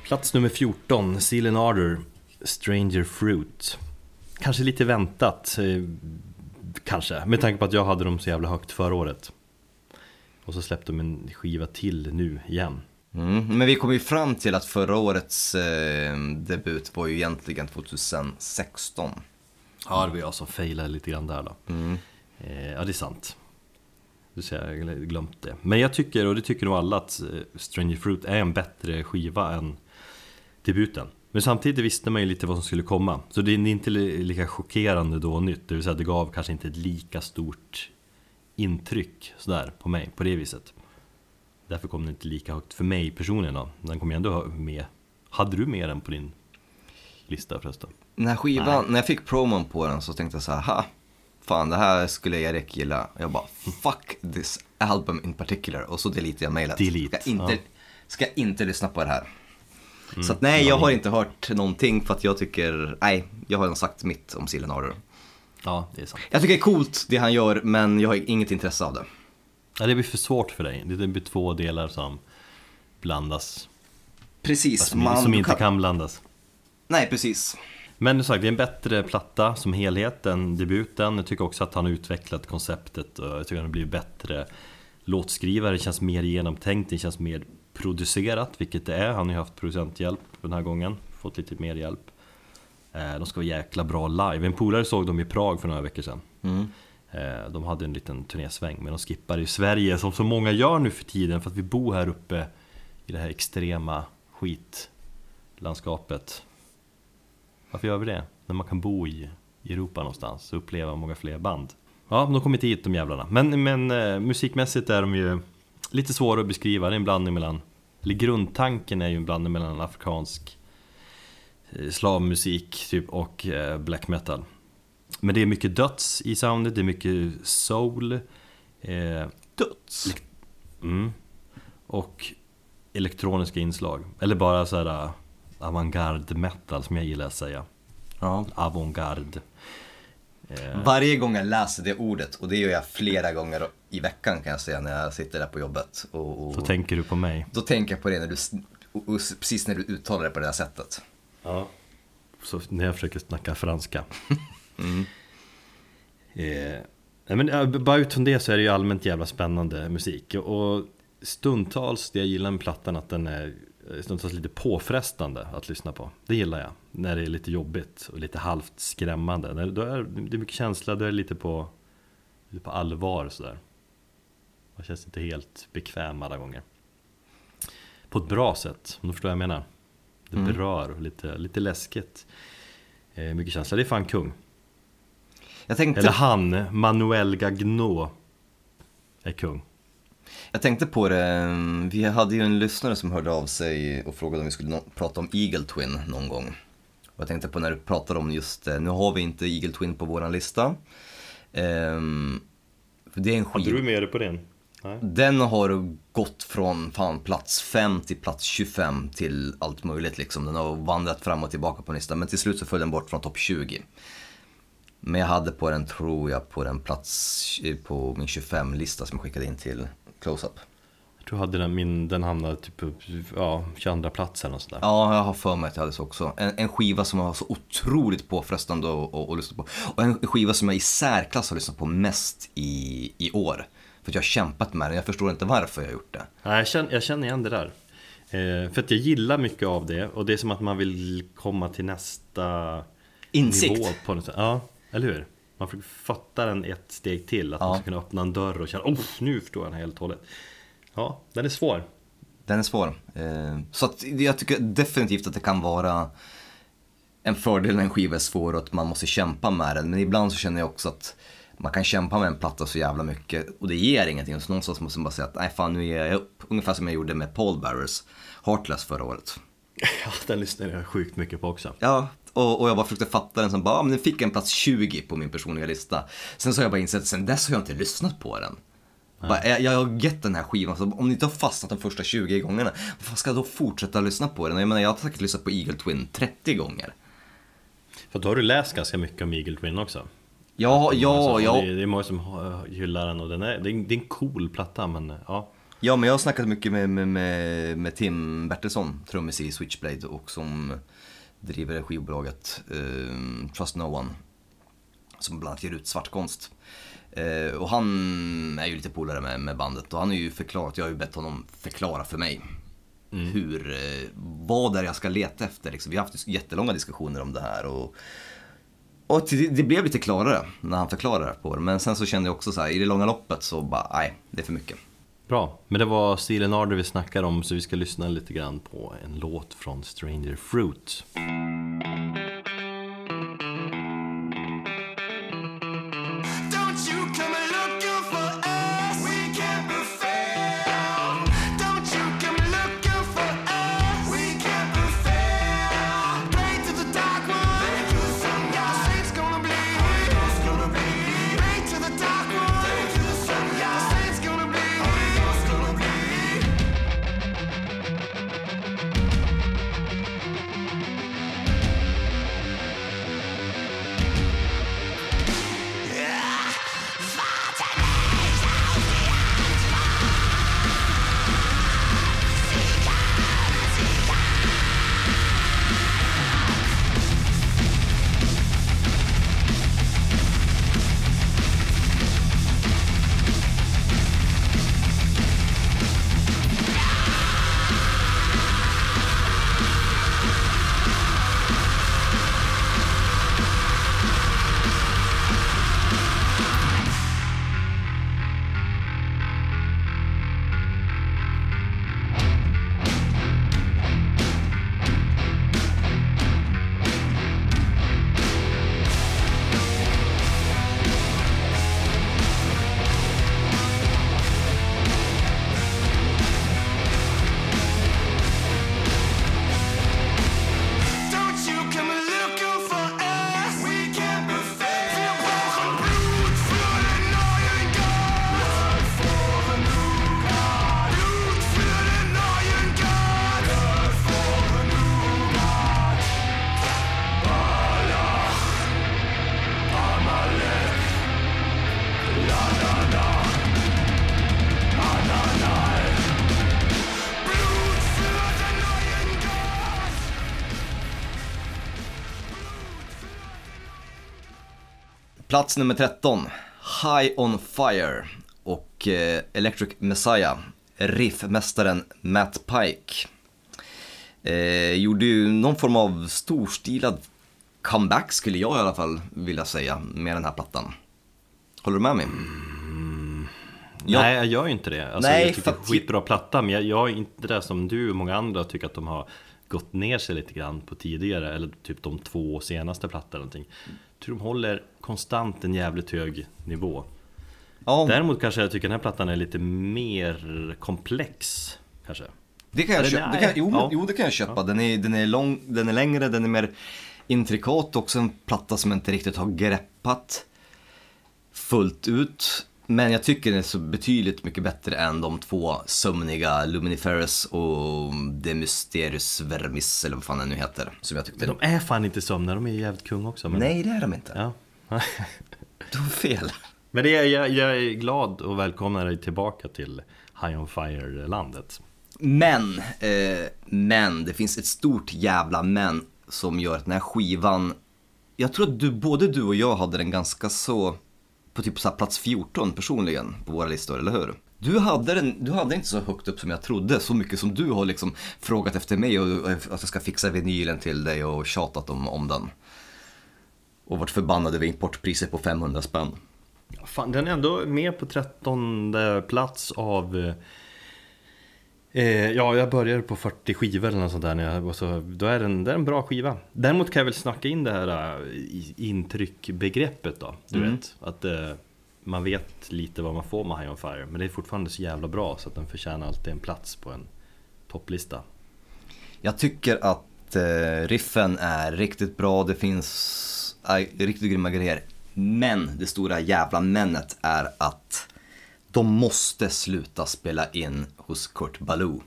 Plats nummer fjorton, Seal and Ardor, Stranger Fruit. Kanske lite väntat, kanske, med tanke på att jag hade dem så jävla högt förra året. Och så släppte de en skiva till nu igen. Mm, men vi kom ju fram till att förra årets eh, debut var ju egentligen tjugohundrasexton. Ja, det var jag som failade lite grann där då. Mm. Eh, ja, det är sant. Du ser, jag glömt det. Men jag tycker, och det tycker nog alla, att Stranger Fruit är en bättre skiva än debuten. Men samtidigt visste man ju lite vad som skulle komma. Så det är inte lika chockerande då nytt. Det vill säga det gav kanske inte ett lika stort intryck sådär på mig på det viset. Därför kom det inte lika högt för mig personligen då. Den kom ju ändå med. Hade du med den på din lista förresten? Den här skivan, Nej. När jag fick promon på den så tänkte jag så här, ha, fan det här skulle Erik gilla. Jag bara, fuck this album in particular. Och så delete jag mejlet. Delete. Ska inte, ja. ska inte lyssna på det här. Mm. Så att, nej, jag har inte hört någonting för att jag tycker, nej, jag har sagt mitt om Seal and Ardor. Ja, det är sant. Jag tycker det är coolt det han gör, men jag har inget intresse av det. Ja, det blir för svårt för dig. Det blir två delar som blandas. Precis. Som, man, som inte kan... kan blandas. Nej, precis. Men du sagt, det är en bättre platta som helhet än debuten. Jag tycker också att han har utvecklat konceptet. Och jag tycker att han har blivit bättre låtskrivare. Det känns mer genomtänkt, det känns mer producerat, vilket det är. Han har ju haft producenthjälp den här gången, fått lite mer hjälp. De ska vara jäkla bra live. En polare såg dem i Prag för några veckor sedan. Mm. De hade en liten turnésväng, men de skippade i Sverige som så många gör nu för tiden, för att vi bor här uppe i det här extrema skitlandskapet. Varför gör vi det? När man kan bo i Europa någonstans och uppleva många fler band. Ja, de har kommit hit de jävlarna. Men, men eh, musikmässigt är de ju lite svåra att beskriva. Det är en blandning mellan, eller grundtanken är ju en blandning mellan afrikansk eh, slavmusik typ och eh, black metal. Men det är mycket döds i soundet, det är mycket soul. Eh, döds? Mm. Och elektroniska inslag. Eller bara så här... avantgarde metal som jag gillar att säga. Ja. Avantgarde. Eh. Varje gång jag läser det ordet, och det gör jag flera gånger i veckan kan jag säga när jag sitter där på jobbet. Och, och, då tänker du på mig. Då tänker jag på det när du, och, och, precis när du uttalar det på det här sättet. Ja. Så när jag försöker snacka franska. Mm. Eh, nej men, bara utifrån det så är det ju allmänt jävla spännande musik. Och stundtals, det jag gillar med plattan att den är stundtals lite påfrestande att lyssna på. Det gillar jag. När det är lite jobbigt och lite halvt skrämmande. När, då är, det är mycket känsla, då är det lite på, lite på allvar sådär. Man känns inte helt bekväm alla gånger. På ett bra sätt, om du förstår vad jag menar. Det mm. berör, lite, lite läskigt. Eh, mycket känsla, det är fan kung. Jag tänkte... Eller han, Manuel Gagneau är kung. Jag tänkte på det, vi hade ju en lyssnare som hörde av sig och frågade om vi skulle no- prata om Eagle Twin någon gång. Och jag tänkte på när du pratade om just, nu har vi inte Eagle Twin på våran lista. Ehm, för det är en skiv... Hade du med dig på den? Nej. Den har gått från fan plats fem till plats tjugofem till allt möjligt liksom. Den har vandrat fram och tillbaka på listan, men till slut så föll den bort från topp tjugo. Men jag hade på den, tror jag, på den plats på min tjugofem-lista som jag skickade in till Close-Up. Jag tror jag hade den, min, den hamnade typ på ja, tjugoandra platsen och sådär. Ja, jag har för mig att jag hade så också. En, en skiva som var så otroligt påfrestande att lyssna på. Och en skiva som jag i särklass har lyssnat på mest i, i år. För att jag har kämpat med den, jag förstår inte varför jag har gjort det. Nej, jag känner, jag känner igen det där. Eh, för att jag gillar mycket av det. Och det är som att man vill komma till nästa insikt. Nivå på något sätt. Ja. Eller hur? Man får fatta den ett steg till. Att ja. Man ska kunna öppna en dörr och känna, oh, nu förstår jag den helt hållet. Ja, den är svår. Den är svår. Eh, så att jag tycker definitivt att det kan vara en fördel när en skiva är svår och att man måste kämpa med den. Men ibland så känner jag också att man kan kämpa med en platta så jävla mycket och det ger ingenting. Så någonstans måste man bara säga att nej fan, nu ger jag upp. Ungefär som jag gjorde med Paul Barrers Heartless förra året. Ja, den lyssnade jag sjukt mycket på också. Ja, och, och jag bara försökte fatta den som bara, ja, men den fick en plats tjugo på min personliga lista. Sen så har jag bara insett, sen dess har jag inte lyssnat på den. Bara, jag, jag har gett den här skivan, så om ni inte har fastnat de första tjugo gångerna, vad ska jag då fortsätta lyssna på den? Jag menar, jag har säkert lyssnat på Eagle Twin trettio gånger. För då har du läst ganska mycket om Eagle Twin också. Ja, ja, ja. Det, det är många som gillar den och den är, det är en cool platta, men ja. Ja, men jag har snackat mycket med, med, med, med Tim Bertelsson, trummis i Switchblade och som driver skivbolaget eh, Trust No One, som bland annat ger ut svartkonst. Eh, och han är ju lite polare med, med bandet och han har ju förklarat, jag har ju bett honom förklara för mig mm. hur, eh, vad är jag ska leta efter. Liksom. Vi har haft jättelånga diskussioner om det här och, och det, det blev lite klarare när han förklarade det på det. Men sen så kände jag också så här, i det långa loppet så bara, nej, det är för mycket. Bra, men det var Stilen Arder vi snackade om, så vi ska lyssna lite grann på en låt från Stranger Fruit. Plats nummer tretton, High on Fire och eh, Electric Messiah, riffmästaren Matt Pike. Eh, gjorde ju någon form av storstilad comeback, skulle jag i alla fall vilja säga, med den här plattan. Håller du med mig? Mm. Jag... Nej, jag gör ju inte det. Alltså, nej, jag tycker det är en skitbra platta, men jag, jag är inte där som du och många andra tycker att de har gått ner sig lite grann på tidigare, eller typ de två senaste plattorna eller någonting. Jag tror de håller konstant en jävligt hög nivå. Ja. Däremot kanske jag tycker den här plattan är lite mer komplex kanske. Det kan jag köpa. Det kan, jo, ja. jo, det kan jag köpa. Ja. Den är den är lång, den är längre, den är mer intrikat, också en platta som inte riktigt har greppat fullt ut. Men jag tycker den är så betydligt mycket bättre än de två sömniga, Luminiferous och The Mysterious Vermis, eller vad fan den nu heter, som jag tyckte. Men de är fan inte sömna, de är ju jävligt kung också. Men... Nej, det är de inte. Ja. De är fel. Men det är, jag, jag är glad och välkomnar dig tillbaka till High on Fire-landet. Men, eh, men, det finns ett stort jävla men som gör att den här skivan... Jag tror att du, både du och jag hade den ganska så... På typ så här plats fjorton personligen på våra listor, eller hur? Du hade, den, du hade inte så högt upp som jag trodde. Så mycket som du har liksom frågat efter mig och, och att jag ska fixa vinylen till dig och tjatat om, om den. Och vart förbannade vi importpriser på femhundra spänn. Fan, den är ändå med på trettonde plats av... Eh, ja, jag började på fyrtio skivor eller något sånt där. När jag var så, då är den, det är en bra skiva. Däremot kan jag väl snacka in det här äh, intryckbegreppet då. Du mm. vet, att äh, man vet lite vad man får med High on Fire. Men det är fortfarande så jävla bra så att den förtjänar alltid en plats på en topplista. Jag tycker att äh, riffen är riktigt bra. Det finns äh, riktigt grymma grejer. Men det stora jävla männet är att... De måste sluta spela in hos Kurt Ballou.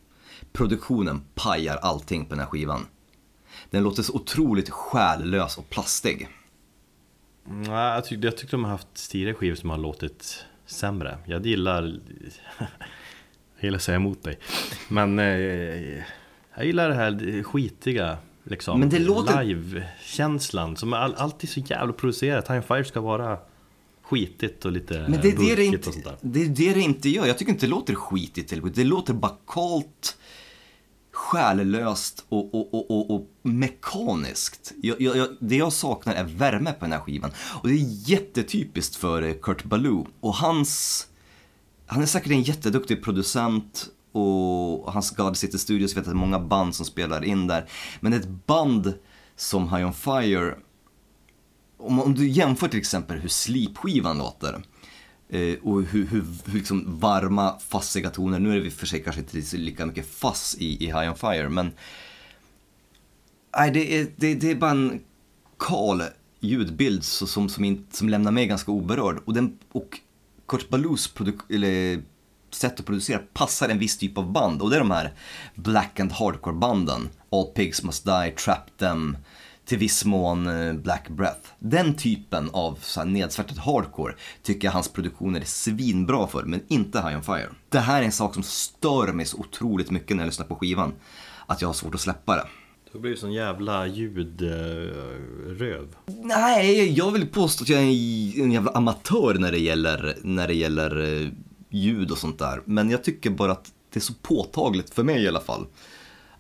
Produktionen pajar allting på den här skivan. Den låter så otroligt själlös och plastig. Nej, jag tyckte, jag tyckte de har haft tidigare skivor som har låtit sämre. Jag gillar... Jag gillar att säga emot dig. Men eh, jag gillar det här skitiga liksom, men det låter... live-känslan som all, alltid är så jävla producerat. Time Fire ska vara... skitigt och lite men det är det det inte, och sånt där. Det är det det inte gör. Jag tycker inte det låter skitigt. Det låter bakalt, själlöst och, och, och, och, och mekaniskt. Jag, jag, det jag saknar är värme på den här skivan. Och det är jättetypiskt för Kurt Ballou. Och hans... Han är säkert en jätteduktig producent. Och hans God City Studios, vet att det är många band som spelar in där. Men ett band som High on Fire... Om, om du jämför till exempel hur Sleep-skivan låter eh, och hur, hur, hur liksom varma, fassiga toner. Nu är det för sig kanske inte lika mycket fass i, i High on Fire, men nej, det, är, det, det är bara en kal ljudbild som, som, in, som lämnar mig ganska oberörd. Och, den, och Kurt Balous produk- eller, sätt att producera passar en viss typ av band. Och det är de här black and hardcore-banden. All Pigs Must Die, Trap Them... till viss mån Black Breath. Den typen av så här nedsvärtat hardcore tycker jag hans produktioner är svinbra för, men inte High on Fire. Det här är en sak som stör mig så otroligt mycket när jag lyssnar på skivan, att jag har svårt att släppa det. Du blir ju sån jävla ljudröv. Nej, jag vill påstå att jag är en jävla amatör när det gäller, när det gäller ljud och sånt där. Men jag tycker bara att det är så påtagligt för mig i alla fall.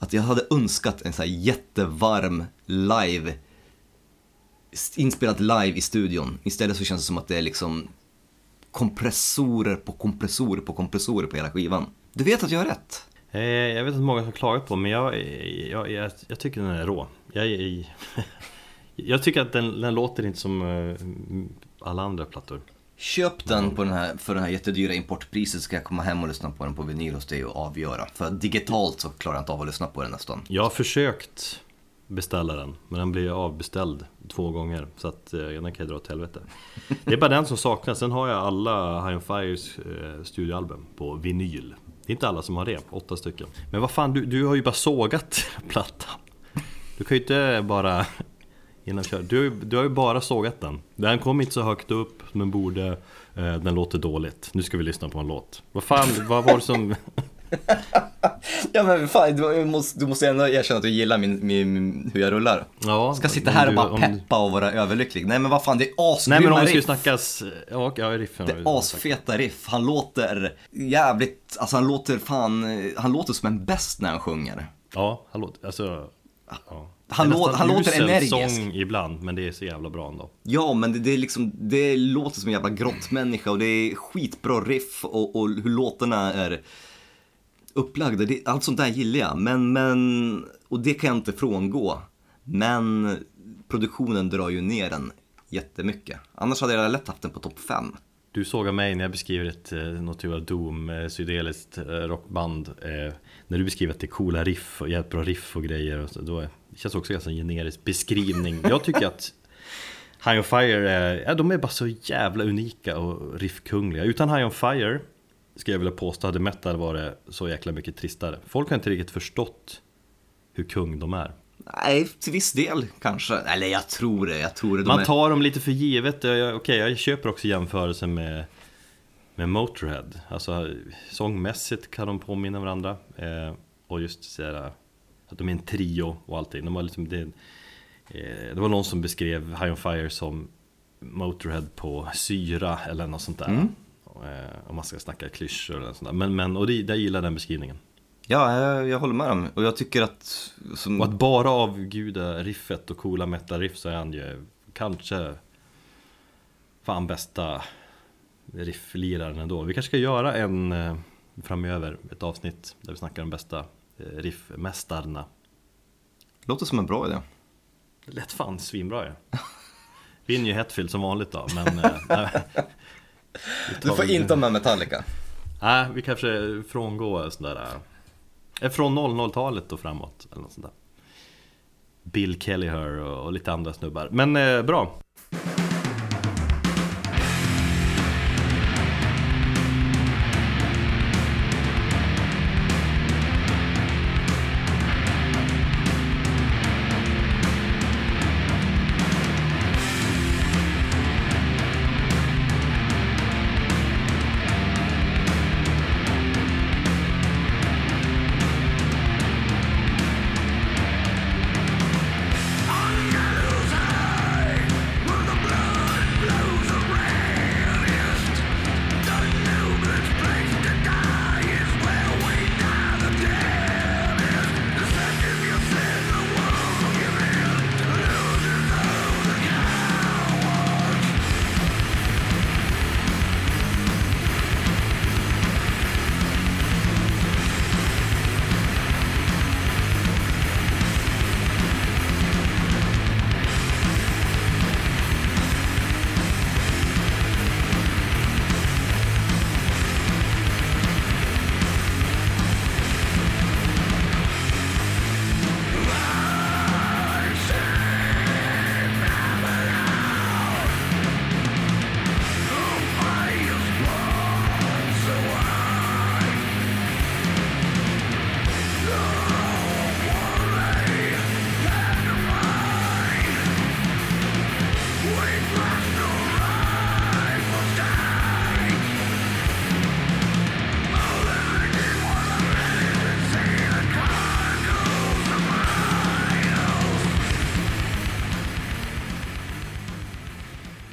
Att jag hade önskat en så här jättevarm live, inspelat live i studion. Istället så känns det som att det är liksom kompressorer på kompressorer på kompressorer på hela skivan. Du vet att jag har rätt. Jag vet att många har klagat på, men jag, jag, jag, jag tycker den är rå. Jag, jag, jag tycker att den, den låter inte som alla andra plattor. Köp den på den här, för den här jättedyra importpriset ska jag komma hem och lyssna på den på vinyl hos dig och avgöra. För digitalt så klarar jag inte av att lyssna på den nästan. Jag har försökt beställa den, men den blir avbeställd två gånger. Så att eh, den kan jag dra åt helvete. Det är bara den som saknas. Sen har jag alla High on Fires eh, studioalbum på vinyl. Det är inte alla som har det, åtta stycken. Men vad fan, du, du har ju bara sågat plattan. Du kan ju inte bara... Du, du har ju bara sågat den. Den kom inte så högt upp, men borde eh, den låter dåligt. Nu ska vi lyssna på en låt. Vad fan, vad var det som Ja men fan, du måste, du måste ändå erkänna att du gillar min, min, hur jag rullar. Ja, ska sitta här och bara du, peppa och vara överlycklig. Nej men vad fan, det är asgrymma. Nej men om vi ska snackas, ja, ja, riffen. Det är asfeta riff, han låter jävligt, alltså han låter fan, han låter som en bäst när han sjunger. Ja, han låter, alltså ja. Han, lå- han låter energisk. Han sång ibland, men det är så jävla bra ändå. Ja, men det, det, är liksom, det låter som en jävla grottmänniska. Och det är skitbra riff. Och, och hur låtarna är upplagda, det, allt sånt där gillar jag, men, men, och det kan jag inte frångå. Men produktionen drar ju ner den jättemycket. Annars hade jag lätt haft den på topp fem. Du såg av mig när jag beskriver ett något typ av doom, psykedeliskt rockband, eh, när du beskriver att det är coola riff och jättebra riff och grejer och så, då är, det känns också ganska en generisk beskrivning. Jag tycker att High on Fire är, ja, de är bara så jävla unika och riffkungliga. Utan High on Fire skulle jag vilja påstå hade metal varit så jäkla mycket tristare. Folk har inte riktigt förstått hur kung de är. Nej, till viss del kanske. Eller jag tror det, jag tror det. De Man tar är... dem lite för givet. Okej, okay, jag köper också jämförelsen med, med Motorhead. Alltså sångmässigt kan de påminna varandra. Eh, och just sådär att de är en trio och allting. De var liksom, det, eh, det var någon som beskrev High on Fire som Motorhead på syra eller något sånt där. Mm. Eh, om man ska snacka klyschor eller något sånt där. Men, men, och det, jag gillar den beskrivningen. Ja, jag, jag håller med dem. Och jag tycker att... Som... Och att bara avguda riffet och coola metal-riff så är han ju kanske fan bästa riffliraren ändå. Vi kanske ska göra en framöver, ett avsnitt där vi snackar om bästa riffmästarna. Låter som en bra idé. Lätt fan svinbra ju. Ja. Vinner ju Hetfield som vanligt då, men... äh, du får inte med Metallica. Nej, vi kanske frångår sådär... Från noll noll-talet och framåt eller något sånt där. Bill Kellyher och, och lite andra snubbar. Men eh, bra.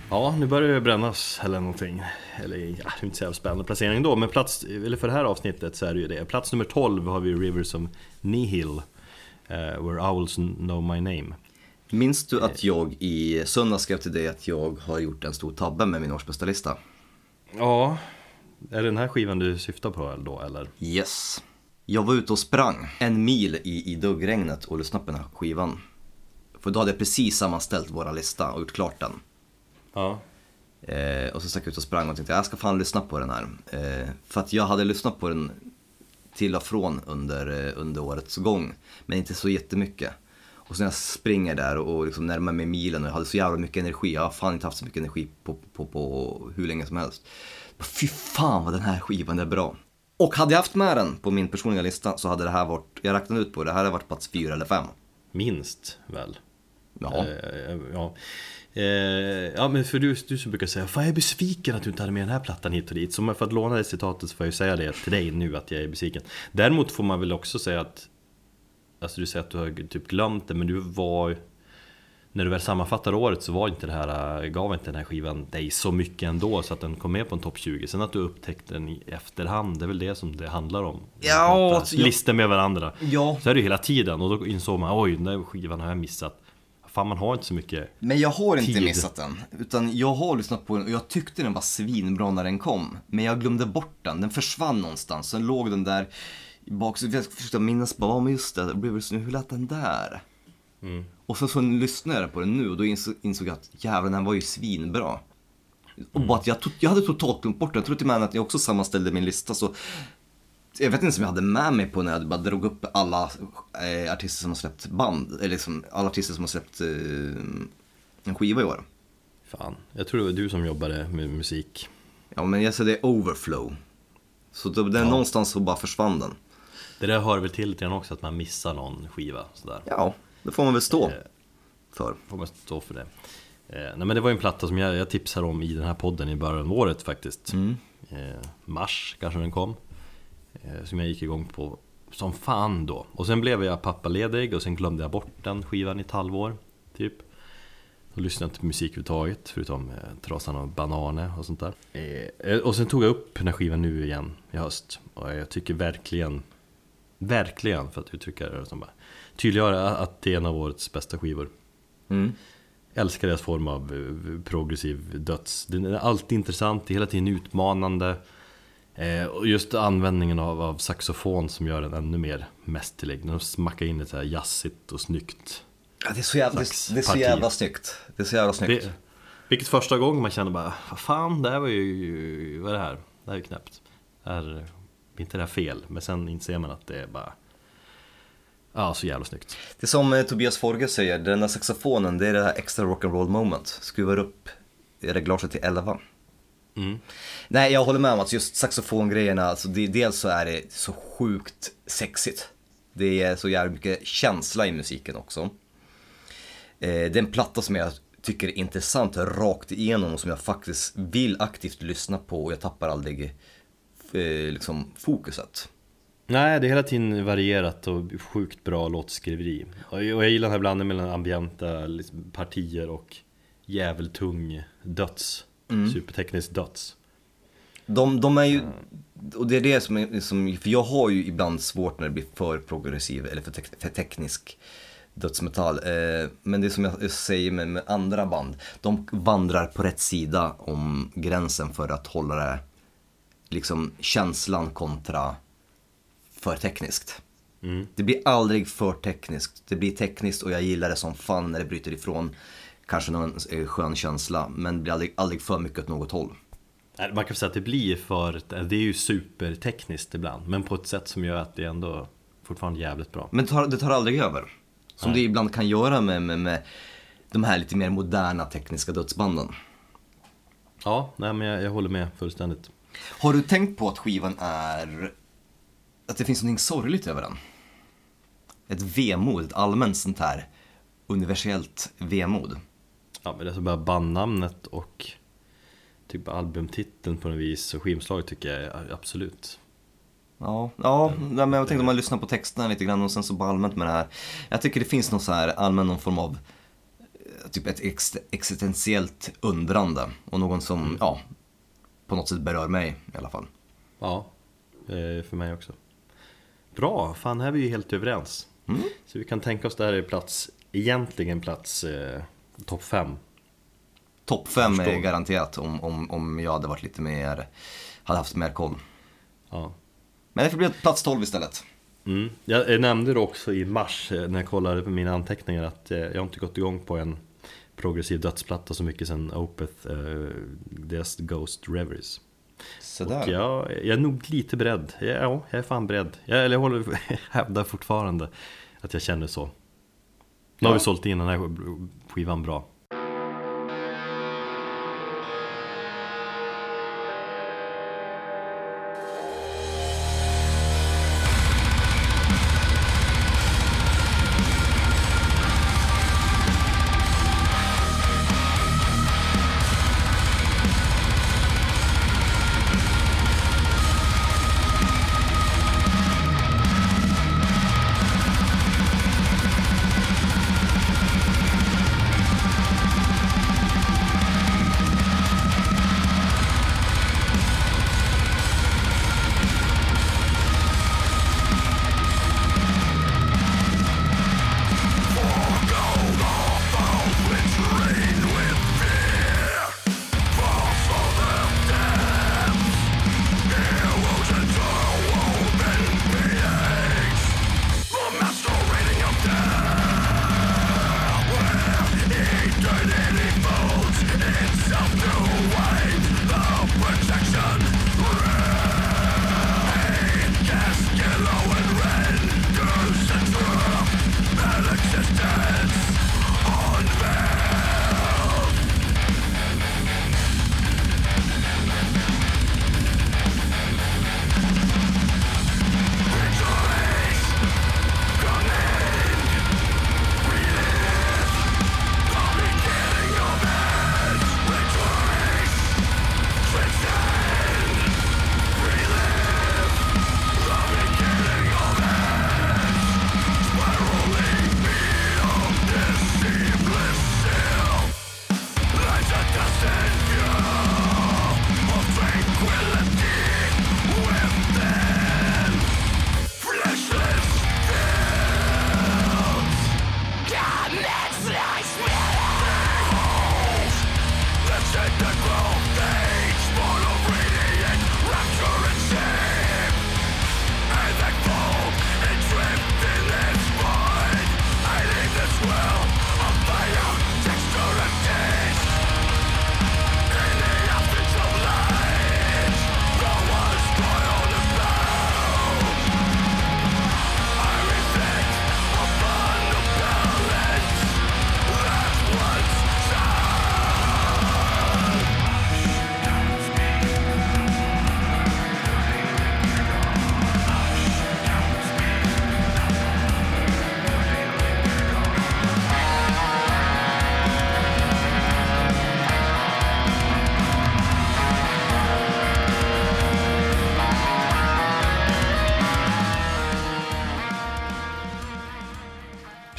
Ja, nu börjar det brännas eller någonting. Eller ja, det är inte så jävla spännande placering då. Men plats, eller för det här avsnittet så är det ju det. Plats nummer tolv har vi Rivers of Nihil, uh, Where Owls Know My Name. Minns du att jag i söndag skrev till dig att jag har gjort en stor tabbe med min årsbästa lista? Ja, är det den här skivan du syftar på då eller? Yes, jag var ute och sprang en mil i, i duggregnet och lyssnade på den här skivan. För då hade jag precis sammanställt våra lista och gjort klart den. Ja. Eh, och så stack jag ut och sprang och tänkte jag ska fan lyssna på den här, eh, för att jag hade lyssnat på den till och från under, eh, under årets gång, men inte så jättemycket. Och så när jag springer där och, och liksom närmar mig milen och jag hade så jävla mycket energi. Jag har fan inte haft så mycket energi på, på, på hur länge som helst. Fy fan vad den här skivan är bra. Och hade jag haft med den på min personliga lista så hade det här varit, jag räknade ut på det här hade varit plats fyra eller fem minst väl. Ja, eh, ja. Eh, ja, men för du, du som brukar säga, fan jag är besviken att du inte hade med den här plattan hit och dit. Så för att låna det citatet så får jag säga det till dig nu, att jag är besviken. Däremot får man väl också säga att, alltså du säger att du har typ glömt det, men du var, när du väl sammanfattade året så var inte det här, gav inte den här skivan dig så mycket ändå så att den kom med på en topp tjugo. Sen att du upptäckte den i efterhand, det är väl det som det handlar om. Ja, alltså, listor med varandra. Ja. Så är det ju hela tiden, och då insåg man, oj, den här skivan har jag missat. Fan, man har inte så mycket. Men jag har inte tid. missat den, utan jag har lyssnat på den och jag tyckte den var svinbra när den kom. Men jag glömde bort den, den försvann någonstans. Sen låg den där i bak, så jag försökte minnas bara, men just det, blev det, hur lät den där? Mm. Och sen så lyssnade jag på den nu och då insåg jag att jävlar, den var ju svinbra. Och mm. bara att jag, to- jag hade totalt glömt bort den. Jag tror till och med att jag också sammanställde min lista, så jag vet inte om jag hade med mig på när jag bara drog upp alla eh, artister som har släppt band, eller liksom alla artister som har släppt eh, en skiva i år. Fan, jag tror det var du som jobbade med musik. Ja, men jag sa det, overflow. Så då, den ja. någonstans så bara försvann den. Det där hör väl till lite grann också, att man missar någon skiva sådär. Ja, det får man väl stå eh, för. Får man stå för det. Eh, nej, men det var ju en platta som jag, jag tipsade om i den här podden i början av året faktiskt. Mm. Eh, mars kanske den kom. Som jag gick igång på som fan då. Och sen blev jag pappaledig och sen glömde jag bort den skivan i ett halvår typ. Och lyssnade inte på musik överhuvudtaget, förutom eh, Trasan och Bananer och sånt där. eh, Och sen tog jag upp den här skivan nu igen i höst. Och jag tycker verkligen, verkligen, för att uttrycka det som bara tydliggöra, att det är en av årets bästa skivor. Mm. Älskar deras form av progressiv döds. Den är alltid intressant, hela tiden utmanande. Eh, och just användningen av, av saxofon som gör den ännu mer mästerlig. När de smackar in det så här jazzigt och snyggt. Ja, det är så jävla, det, det är så jävla snyggt. Det är så jävla snyggt. Det, vilket första gång man känner bara, vad fan, det här var ju, vad är det här? Det här är ju knäppt. Det här, inte det här fel. Men sen inser man att det är bara, ja, så jävla snyggt. Det som eh, Tobias Forge säger, den här saxofonen, det är det här extra rock'n'roll moment. Skruvar upp reglaget till elva. Mm. Nej, jag håller med om att just saxofongrejerna, alltså det, dels så är det så sjukt sexigt. Det är så jävla mycket känsla i musiken också. eh, Det är en platta som jag tycker är intressant rakt igenom, och som jag faktiskt vill aktivt lyssna på. Och jag tappar aldrig eh, liksom fokuset. Nej, det är hela tiden varierat och sjukt bra låtskriveri. Och jag gillar den här blandningen mellan ambienta partier och jäveltung döds. Mm. Supertekniskt döds. De, de är ju, och det är det som, är, som, för jag har ju ibland svårt när det blir för progressiv eller för, te, för teknisk dödsmetall. eh, Men det som jag säger med, med andra band, de vandrar på rätt sida om gränsen för att hålla det liksom känslan kontra för tekniskt. Mm. Det blir aldrig för tekniskt. Det blir tekniskt och jag gillar det som fan när det bryter ifrån kanske någon skön känsla, men det blir aldrig, aldrig för mycket åt något håll. Man kan säga att det blir för, det är ju supertekniskt ibland, men på ett sätt som gör att det ändå fortfarande är jävligt bra. Men det tar, det tar aldrig över. Som Nej. det ibland kan göra med, med, med de här lite mer moderna tekniska dödsbanden. Ja, nej, men jag, jag håller med fullständigt. Har du tänkt på att skivan är, att det finns någonting sorgligt över den? Ett vemod, ett allmänt sånt här universellt vemod. Ja, men det är så bara bandnamnet och typ albumtiteln på något vis och skivomslaget tycker jag är absolut. Ja, ja, men jag tänkte om man lyssnar på texterna lite grann och sen så bara allmänt med det här. Jag tycker det finns någon så här allmän, någon form av typ ett ex- existentiellt undrande och någon som, mm. ja, på något sätt berör mig i alla fall. Ja, för mig också. Bra, fan, här är vi ju helt överens. Mm. Så vi kan tänka oss det här i plats, egentligen plats eh, topp fem. Topp fem är garanterat om, om, om jag hade varit lite mer, hade haft mer koll. Ja. Men det får bli plats tolv istället. Mm. Jag nämnde det också i mars när jag kollade på mina anteckningar att eh, jag har inte gått igång på en progressiv dödsplatta så mycket sen Opeth, eh, deras Ghost Reveries. Sådär. Och jag, jag är nog lite beredd. Ja, jag är fan beredd. Jag, eller jag håller, hävdar fortfarande att jag känner så. Nu har vi sålt in den här skivan bra.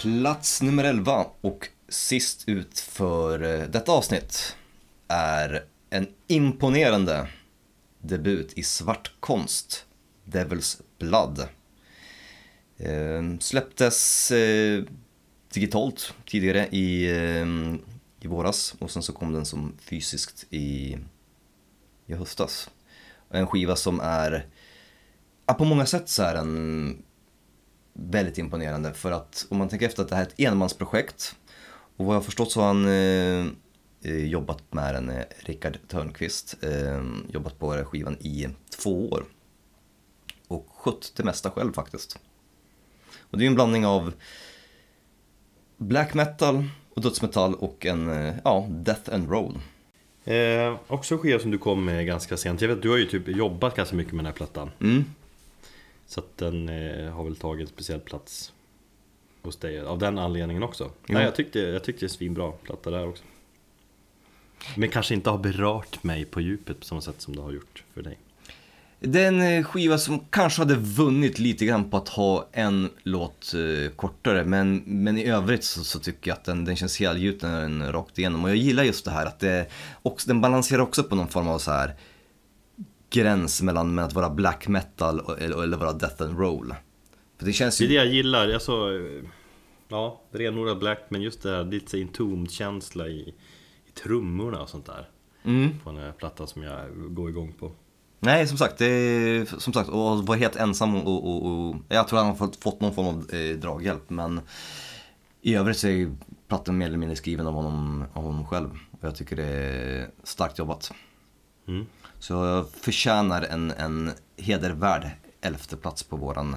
Plats nummer elva och sist ut för detta avsnitt är en imponerande debut i svartkonst, Devil's Blood. Eh, släpptes eh, digitalt tidigare i, eh, i våras och sen så kom den som fysiskt i, i höstas. En skiva som är ja, på många sätt så är den väldigt imponerande, för att om man tänker efter att det här är ett enmansprojekt, och vad jag har förstått så har han eh, jobbat med den, eh, Rickard Törnqvist, eh, jobbat på skivan i två år och skött det mesta själv faktiskt. Och det är en blandning av black metal och dödsmetall och en ja, death and roll. Eh, också en skiva som du kom med ganska sent. Jag vet, du har ju typ jobbat ganska mycket med den här plattan. Mm. Så att den eh, har väl tagit en speciell plats hos dig av den anledningen också. Mm. Nej, jag tyckte jag tyckte det är svinbra platta där också. Men kanske inte har berört mig på djupet på samma sätt som det har gjort för dig. Det är en skiva som kanske hade vunnit lite grann på att ha en låt eh, kortare, men, men i övrigt så, så tycker jag att den, den känns helgjuten rakt igenom. Och jag gillar just det här att det, också, den balanserar också på någon form av så här gräns mellan med att vara black metal och, eller, eller vara death and roll. För det känns ju... Det är det jag gillar, alltså, ja, renodlad black, men just det här lite intomt känsla i, i trummorna och sånt där mm. på den här plattan som jag går igång på. Nej, som sagt, det är, som sagt, och var helt ensam och, och, och jag tror han har fått, fått någon form av eh, draghjälp, men i övrigt så är plattan mer eller mindre skriven av honom, av honom själv, och jag tycker det är starkt jobbat. Mm. Så jag förtjänar en, en hedervärd elfte plats på våran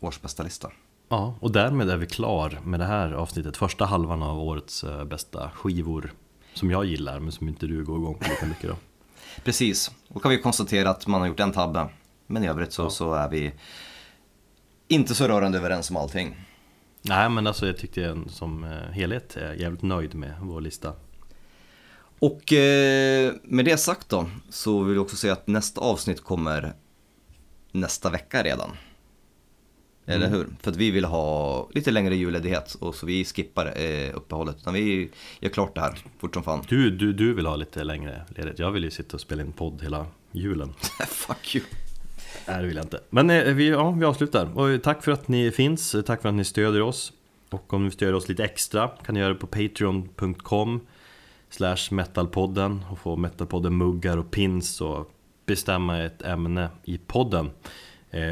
årsbästa lista. Ja, och därmed är vi klar med det här avsnittet, första halvan av årets eh, bästa skivor som jag gillar men som inte du går igång på lika mycket då. Precis, och kan vi konstatera att man har gjort en tabbe. Men i övrigt så, ja. så är vi inte så rörande överens om allting. Nej, men alltså jag tyckte jag som helhet är jävligt nöjd med vår lista. Och eh, med det sagt då, så vill jag också säga att nästa avsnitt kommer nästa vecka redan. Eller mm. hur? För att vi vill ha lite längre julledighet, och så vi skippar eh, uppehållet, utan vi gör klart det här fort som fan. Du, du, du vill ha lite längre ledigt. Jag vill ju sitta och spela in podd hela julen. Fuck you. Nej, det vill jag inte. Men eh, vi, ja, vi avslutar. Och tack för att ni finns. Tack för att ni stödjer oss. Och om ni stödjer oss lite extra kan ni göra det på patreon.com slash metalpodden och få metalpodden muggar och pins och bestämma ett ämne i podden.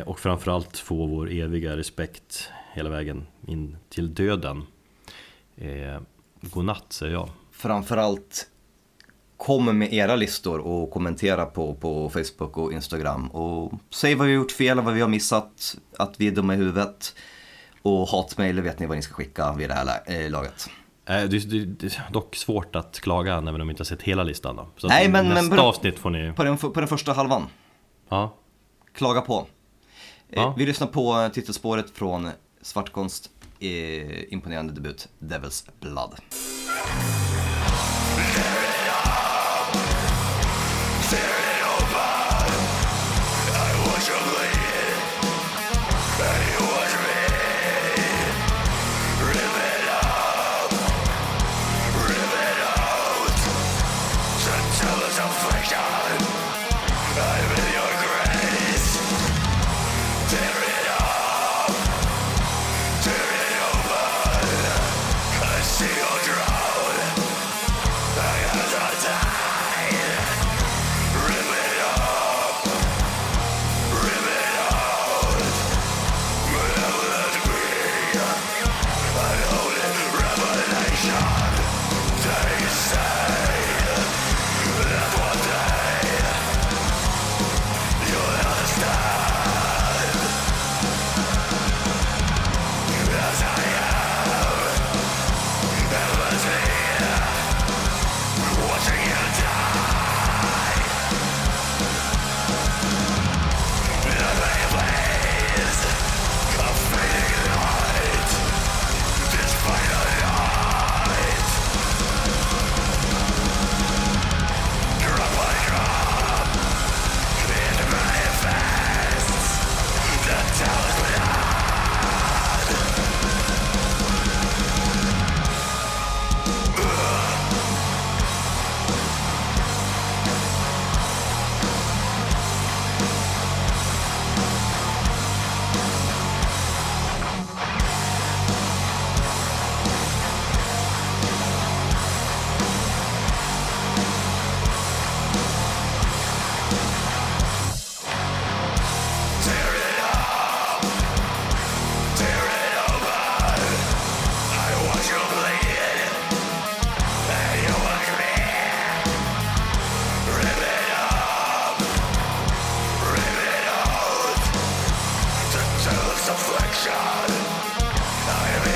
Och framförallt få vår eviga respekt hela vägen in till döden. Eh, godnatt, säger jag. Framförallt kom med era listor och kommentera på, på Facebook och Instagram. Och säg vad vi har gjort fel, vad vi har missat, att vi är dumma i huvudet. Och hatmejl vet ni vad ni ska skicka vid det här laget. Eh, det, det, det är dock svårt att klaga även om ni inte har sett hela listan. Då. Så nej, men, nästa men på, avsnitt får ni... På den, på den första halvan. Ja. Klaga på. Ja. Vi lyssnar på titelspåret från svartkonst eh, imponerande debut Devil's Blood. See you drown. God. I